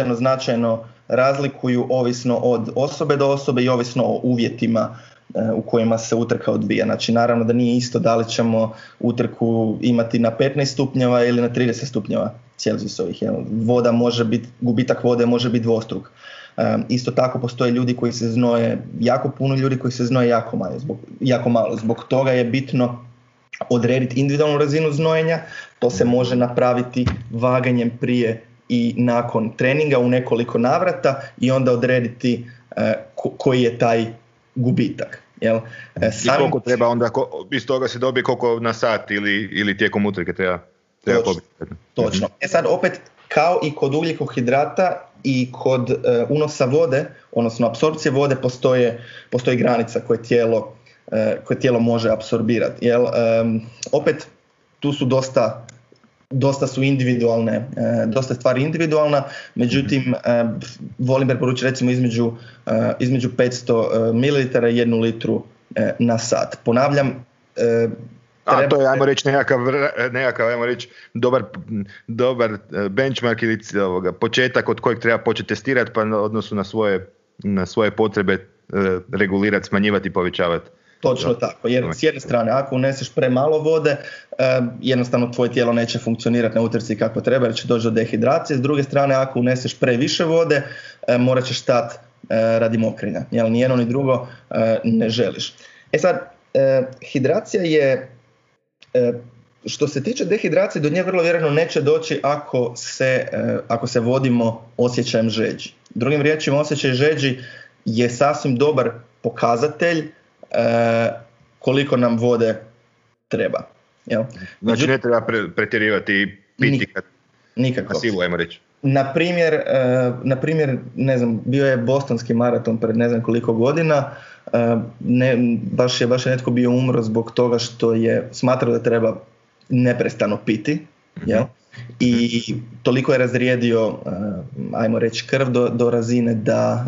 značajno razlikuju ovisno od osobe do osobe i ovisno o uvjetima u kojima se utrka odbija. Znači naravno da nije isto da li ćemo utrku imati na 15 stupnjeva ili na 30 stupnjeva Celzijusovih. Voda može biti, gubitak vode može biti dvostruk. Isto tako postoje ljudi koji se znoje jako puno, ljudi koji se znoje jako malo. Zbog toga je bitno odrediti individualnu razinu znojenja. To se može napraviti vaganjem prije i nakon treninga u nekoliko navrata i onda odrediti koji je taj gubitak. Jel? I koliko treba onda, iz toga se dobije koliko na sat ili tijekom utrke treba pobiti. Točno. E sad opet, kao i kod ugljikohidrata i kod unosa vode, odnosno apsorpcije vode, postoji granica koje tijelo može apsorbirati. Jel, opet tu su dosta stvari individualna, međutim volim preporučiti recimo između 500 ml i 1 litru na sat. Ponavljam, a to je, ajmo reći, nekakav ajmo reći, dobar benchmark ili početak od kojeg treba početi testirati, pa na odnosu na svoje potrebe regulirati, smanjivati i povećavati. Točno tako, jer s jedne strane, ako uneseš premalo vode, jednostavno tvoje tijelo neće funkcionirati na utrci kako treba, jer će doći do dehidracije. S druge strane, ako uneseš previše vode, morat ćeš stati radi mokrenja, jer ni jedno ni drugo ne želiš. E sad, hidracija je, što se tiče dehidracije, do nje vrlo vjerojatno neće doći ako se vodimo osjećajem žeđi. Drugim riječima, osjećaj žeđi je sasvim dobar pokazatelj koliko nam vode treba. Jel? Znači ne treba pretjerivati i piti nikako. Na silu, ajmo reći. Na primjer, ne znam, bio je bostonski maraton pred ne znam koliko godina, baš je netko bio umro zbog toga što je smatrao da treba neprestano piti, jel? I toliko je razrijedio, ajmo reći, krv do razine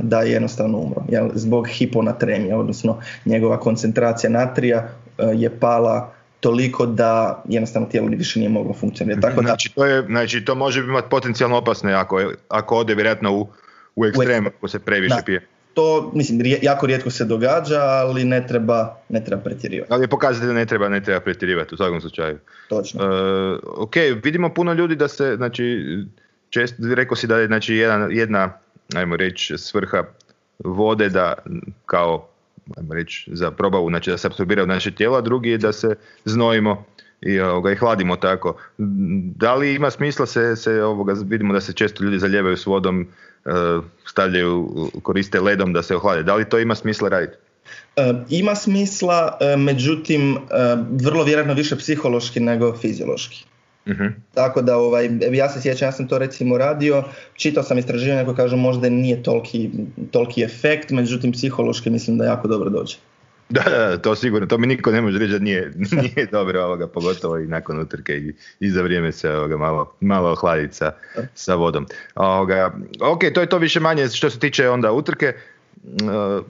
da je jednostavno umro, jel? Zbog hiponatremije, odnosno njegova koncentracija natrija je pala toliko da jednostavno tijelo više nije moglo funkcionirati. Tako da, znači to može imati potencijalno opasno ako ode vjerojatno u ekstrem, ako se previše pije. To, mislim, jako rijetko se događa, ali ne treba pretjerivati. Ali je pokazati da ne treba pretjerivati u svakom slučaju. Točno. Ok, vidimo puno ljudi da se, znači, često rekao si da je, znači, jedna, ajmo reći, svrha vode da kao, ajmo reći, za probavu, znači da se apsorbira u naše tijelo, a drugi je da se znojimo i hladimo tako. Da li ima smisla vidimo da se često ljudi zaljevaju s vodom, koriste ledom da se ohlade. Da li to ima smisla raditi? Ima smisla, međutim vrlo vjerojatno više psihološki nego fiziološki. Uh-huh. Tako da ja se sjećam, ja sam to recimo radio, čitao sam istraživanje koje kažu možda nije toliki efekt, međutim psihološki mislim da jako dobro dođe. Da, to sigurno, to mi niko ne može reći da nije dobro, pogotovo i nakon utrke i za vrijeme se malo ohladiti sa vodom. Ok, to je to više manje što se tiče onda utrke.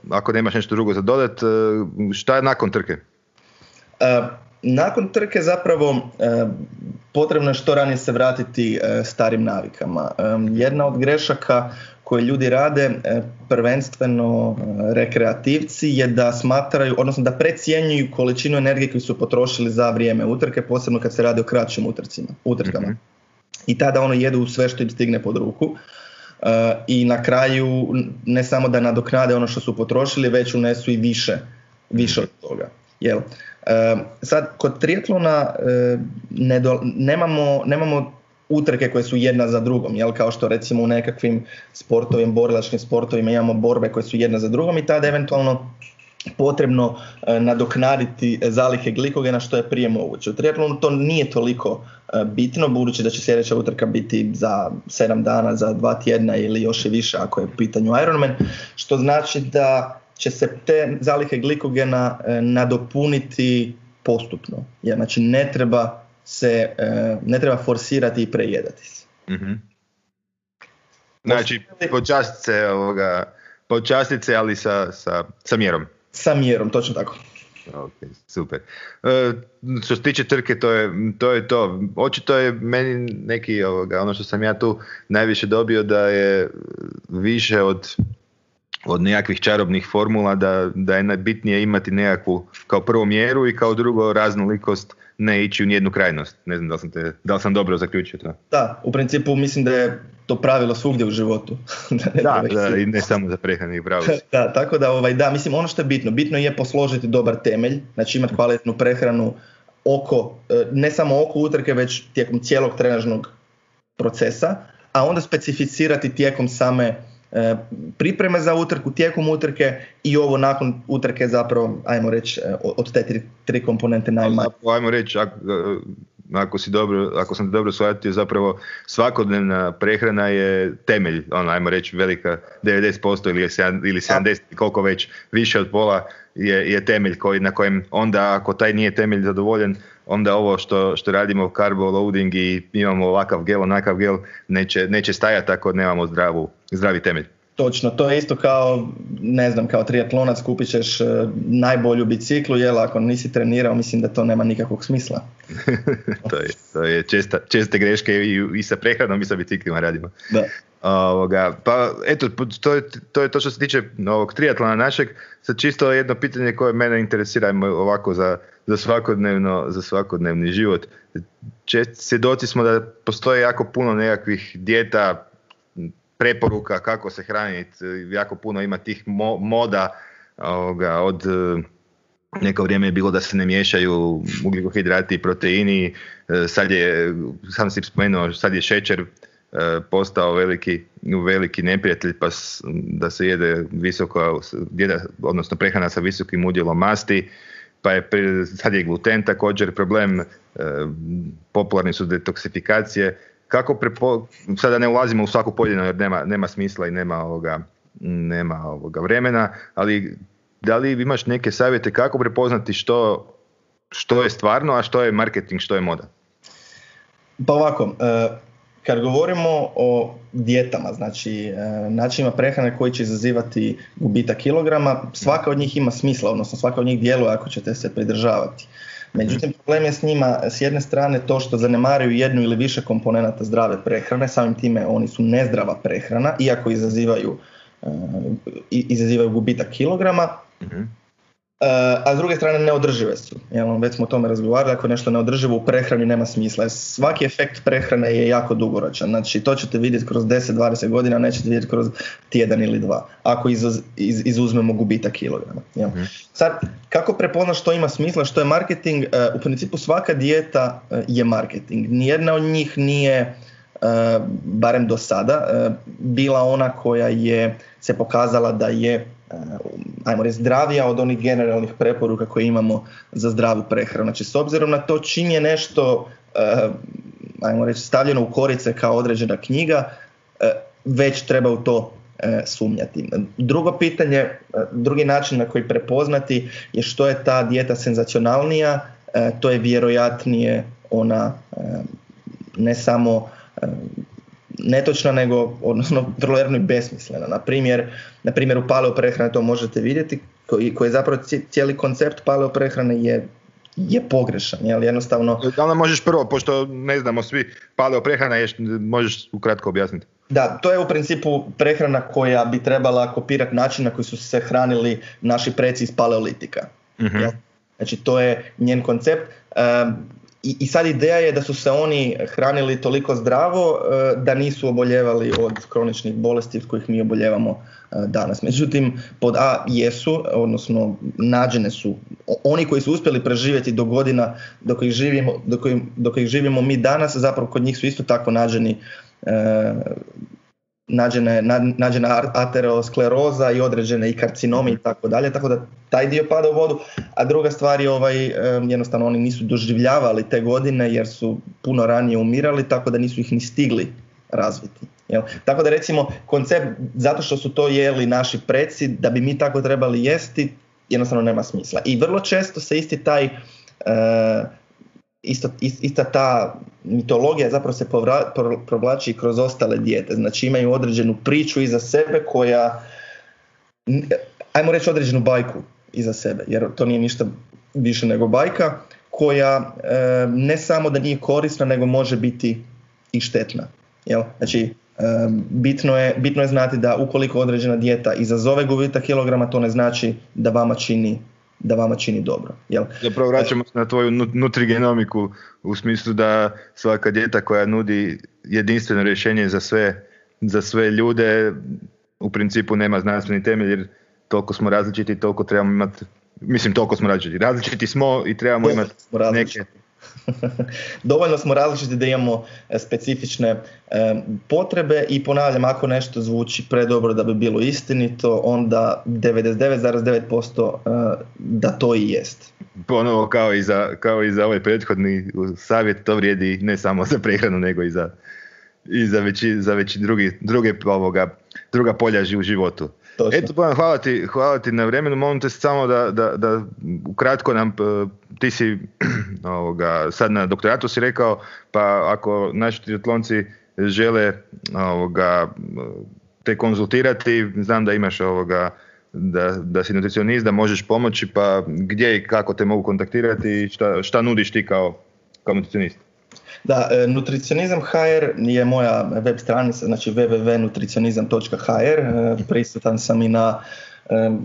Ako nemaš nešto drugo za dodat, šta je nakon trke? Nakon trke zapravo potrebno je što ranije se vratiti starim navikama. Jedna od grešaka koje ljudi rade, prvenstveno rekreativci, je da smatraju, odnosno da precijenjuju količinu energije koju su potrošili za vrijeme utrke, posebno kad se radi o kraćim utrkama. Mm-hmm. I tada ono jedu sve što im stigne pod ruku. I na kraju ne samo da nadoknade ono što su potrošili, već unesu i više od toga. Jel? Sad, kod triatlona nemamo utrke koje su jedna za drugom, jel? Kao što recimo u nekakvim sportovima, borilačkim sportovima imamo borbe koje su jedna za drugom i tada eventualno potrebno nadoknaditi zalihe glikogena što je prije moguće. U triatlonu to nije toliko bitno, budući da će sljedeća utrka biti za 7 dana, za 2 tjedna ili još i više ako je u pitanju Ironman, što znači da će se te zalihe glikogena nadopuniti postupno. Ja, znači ne treba forsirati i prejedati se. Mm-hmm. Znači počastice, ali sa mjerom. Sa mjerom, točno tako. Ok, super. Što se tiče trke, to je to. Očito je meni neki, ono što sam ja tu najviše dobio, da je više od nekakvih čarobnih formula, da je najbitnije imati nekakvu kao prvo mjeru i kao drugo raznolikost, ne ići u nijednu krajnost. Ne znam da li sam dobro zaključio to. Da, u principu mislim da je to pravilo svugdje u životu. da, i ne samo za prehranu i pravilo. Da, tako da, mislim, ono što je bitno je posložiti dobar temelj, znači imati kvalitetnu prehranu ne samo oko utrke, već tijekom cijelog trenažnog procesa, a onda specificirati tijekom same pripreme za utrku, tijekom utrke i ovo nakon utrke zapravo, ajmo reći, od te tri komponente najmanje. Ajmo reći, ako sam dobro shvatio, zapravo svakodnevna prehrana je temelj, ajmo reći velika, 90% ili 70%, koliko već, više od pola je temelj na kojem onda ako taj nije temelj zadovoljen, onda ovo što radimo carbo loading i imamo ovakav gel, onakav gel, neće stajati ako nemamo zdravi temelj. Točno, to je isto kao, ne znam, kao triatlonac kupit ćeš najbolju biciklu, jel, ako nisi trenirao, mislim da to nema nikakvog smisla. to je česte greške i sa prehranom i sa biciklima radimo. Da. To je to što se tiče ovog triatlona našeg. Sad čisto jedno pitanje koje mene interesira ovako za svakodnevni život. Svjedoci smo da postoje jako puno nekakvih dijeta, preporuka kako se hraniti, jako puno ima tih moda, od neko vrijeme je bilo da se ne miješaju ugljikohidrati i proteini, sad je, sam si spomenuo, sad je šećer postao veliki neprijatelj, pa da se jede odnosno prehrana sa visokim udjelom masti, pa je sad je gluten također problem, popularni su detoksifikacije. Kako sada ne ulazimo u svaku pojedinu jer nema smisla i nema vremena, ali da li imaš neke savjete kako prepoznati što je stvarno, a što je marketing, što je moda? Pa ovako, kad govorimo o dijetama, znači načinima prehrane koji će izazivati gubitak kilograma, svaka od njih ima smisla, odnosno svaka od njih djeluje ako ćete se pridržavati. Međutim, problem je s njima s jedne strane to što zanemaraju jednu ili više komponenata zdrave prehrane, samim time oni su nezdrava prehrana, iako izazivaju gubitak kilograma, a s druge strane neodržive su. Već smo o tome razgovarali, ako je nešto neodrživo u prehrani nema smisla. Svaki efekt prehrane je jako dugoročan, znači to ćete vidjeti kroz 10-20 godina, nećete vidjeti kroz tjedan ili dva, ako izuzmemo gubitak kilograma. Sad, kako prepoznaš što ima smisla, što je marketing? U principu svaka dijeta je marketing, nijedna od njih nije, barem do sada, bila ona koja se pokazala da je, ajmo reći, zdravija od onih generalnih preporuka koje imamo za zdravu prehranu. Znači, s obzirom na to čim je nešto, ajmo reći, stavljeno u korice kao određena knjiga, već treba u to sumnjati. Drugo pitanje, drugi način na koji prepoznati je što je ta dijeta senzacionalnija, to je vjerojatnije ona ne samo netočna, nego odnosno vrlo vjerojatno i besmislena. Na primjer u paleo prehrane to možete vidjeti, koji je zapravo cijeli koncept paleo prehrane je pogrešan, jel, jednostavno... Da li možeš prvo, pošto ne znamo svi, paleo prehrana je, možeš ukratko objasniti? Da, to je u principu prehrana koja bi trebala kopirati način na koji su se hranili naši preci iz paleolitika. Uh-huh. Znači, to je njen koncept. I sad ideja je da su se oni hranili toliko zdravo da nisu oboljevali od kroničnih bolesti od kojih mi oboljevamo danas. Međutim, pod A jesu, odnosno nađene su oni koji su uspjeli preživjeti do godina dok ih živimo mi danas, zapravo kod njih su isto tako nađena ateroskleroza i određene i karcinomi i tako dalje, tako da taj dio pada u vodu. A druga stvar je jednostavno oni nisu doživljavali te godine jer su puno ranije umirali, tako da nisu ih ni stigli razviti. Jel? Tako da recimo koncept zato što su to jeli naši preci da bi mi tako trebali jesti jednostavno nema smisla. I vrlo često se ista ta mitologija zapravo se provlači kroz ostale dijete. Znači imaju određenu priču iza sebe koja, ajmo reći određenu bajku iza sebe, jer to nije ništa više nego bajka, koja ne samo da nije korisna, nego može biti i štetna. Jel? Znači bitno je znati da ukoliko određena dijeta izazove gubitak kilograma, to ne znači da vama čini dobro. Jel? Zapravo vraćamo se na tvoju nutrigenomiku u smislu da svaka dijeta koja nudi jedinstveno rješenje za sve ljude u principu nema znanstveni temelj, jer toliko smo različiti, toliko trebamo imati, mislim toliko smo različiti. Različiti smo i trebamo imati neke... Dovoljno smo različiti da imamo specifične potrebe i ponavljam, ako nešto zvuči predobro da bi bilo istinito, onda 99,9% da to i jest. Ponovo kao i za ovaj prethodni savjet, to vrijedi ne samo za prehranu nego i za već druga polja u životu. Točno. Eto, Bojan, hvala ti na vremenu, molim te samo da ukratko nam, ti si sad na doktoratu si rekao, pa ako naši triatlonci žele te konzultirati, znam da imaš da si nutricionist, da možeš pomoći, pa gdje i kako te mogu kontaktirati i šta nudiš ti kao nutricionist? Da, nutricionizam.hr je moja web stranica, znači www.nutricionizam.hr, prisutan sam i na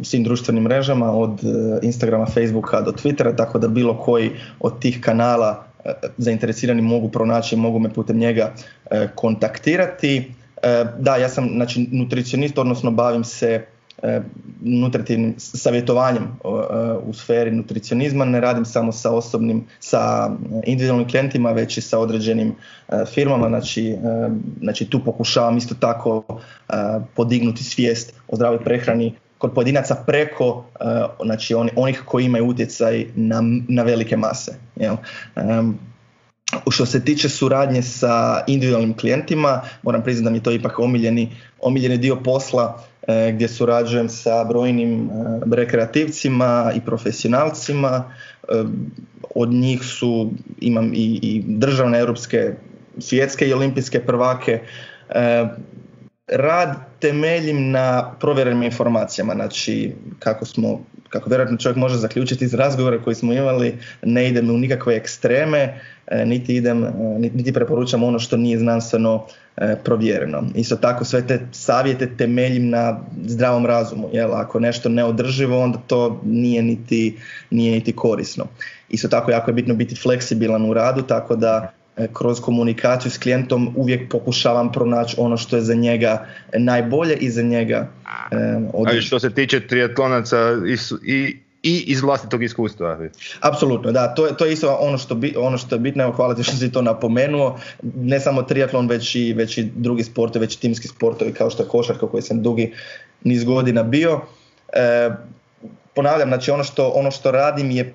svim društvenim mrežama od Instagrama, Facebooka do Twittera, tako da bilo koji od tih kanala zainteresirani mogu pronaći i mogu me putem njega kontaktirati. Da, ja sam znači nutricionist, odnosno bavim se nutritivnim savjetovanjem u sferi nutricionizma, ne radim samo sa individualnim klijentima, već i sa određenim firmama, znači tu pokušavam isto tako podignuti svijest o zdravoj prehrani kod pojedinaca preko znači onih koji imaju utjecaj na velike mase. Što se tiče suradnje sa individualnim klijentima, moram priznati da mi je to ipak omiljeni dio posla, gdje surađujem sa brojnim rekreativcima i profesionalcima. Od njih imam i državne, europske, svjetske i olimpijske prvake. Rad temeljim na provjerenim informacijama, znači kako vjerojatno čovjek može zaključiti iz razgovora koji smo imali, ne idem u nikakve ekstreme, niti preporučam ono što nije znanstveno provjereno. Isto tako sve te savjete temeljim na zdravom razumu, jel? Ako nešto neodrživo, onda to nije niti korisno. Isto tako jako je bitno biti fleksibilan u radu, tako da kroz komunikaciju s klijentom uvijek pokušavam pronaći ono što je za njega najbolje i za njega odlično. A što se tiče triatlonaca i iz vlastitog iskustva. Apsolutno, da, to je isto ono što je bitno, hvala ti što si to napomenuo, ne samo triatlon već i drugi sportovi, već i timski sportovi kao što je košarka koji sam dugi niz godina bio. Ponavljam, znači ono što radim je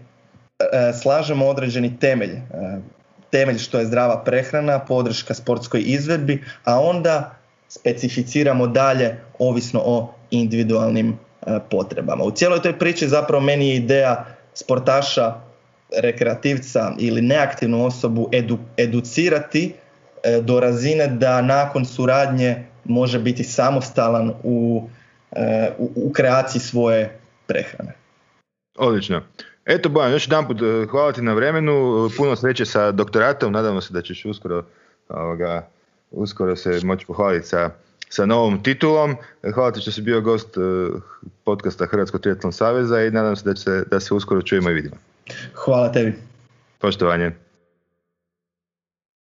slažemo određeni temelj što je zdrava prehrana, podrška sportskoj izvedbi, a onda specificiramo dalje ovisno o individualnim potrebama. U cijeloj toj priči zapravo meni je ideja sportaša, rekreativca ili neaktivnu osobu educirati do razine da nakon suradnje može biti samostalan u kreaciji svoje prehrane. Odlično. Eto Bojan, još jedan put hvala ti na vremenu, puno sreće sa doktoratom, nadamo se da ćeš uskoro se moći pohvaliti sa novom titulom. Hvala ti što si bio gost podcasta Hrvatskog triatlon saveza i nadam se da se uskoro čujemo i vidimo. Hvala tebi. Poštovanje.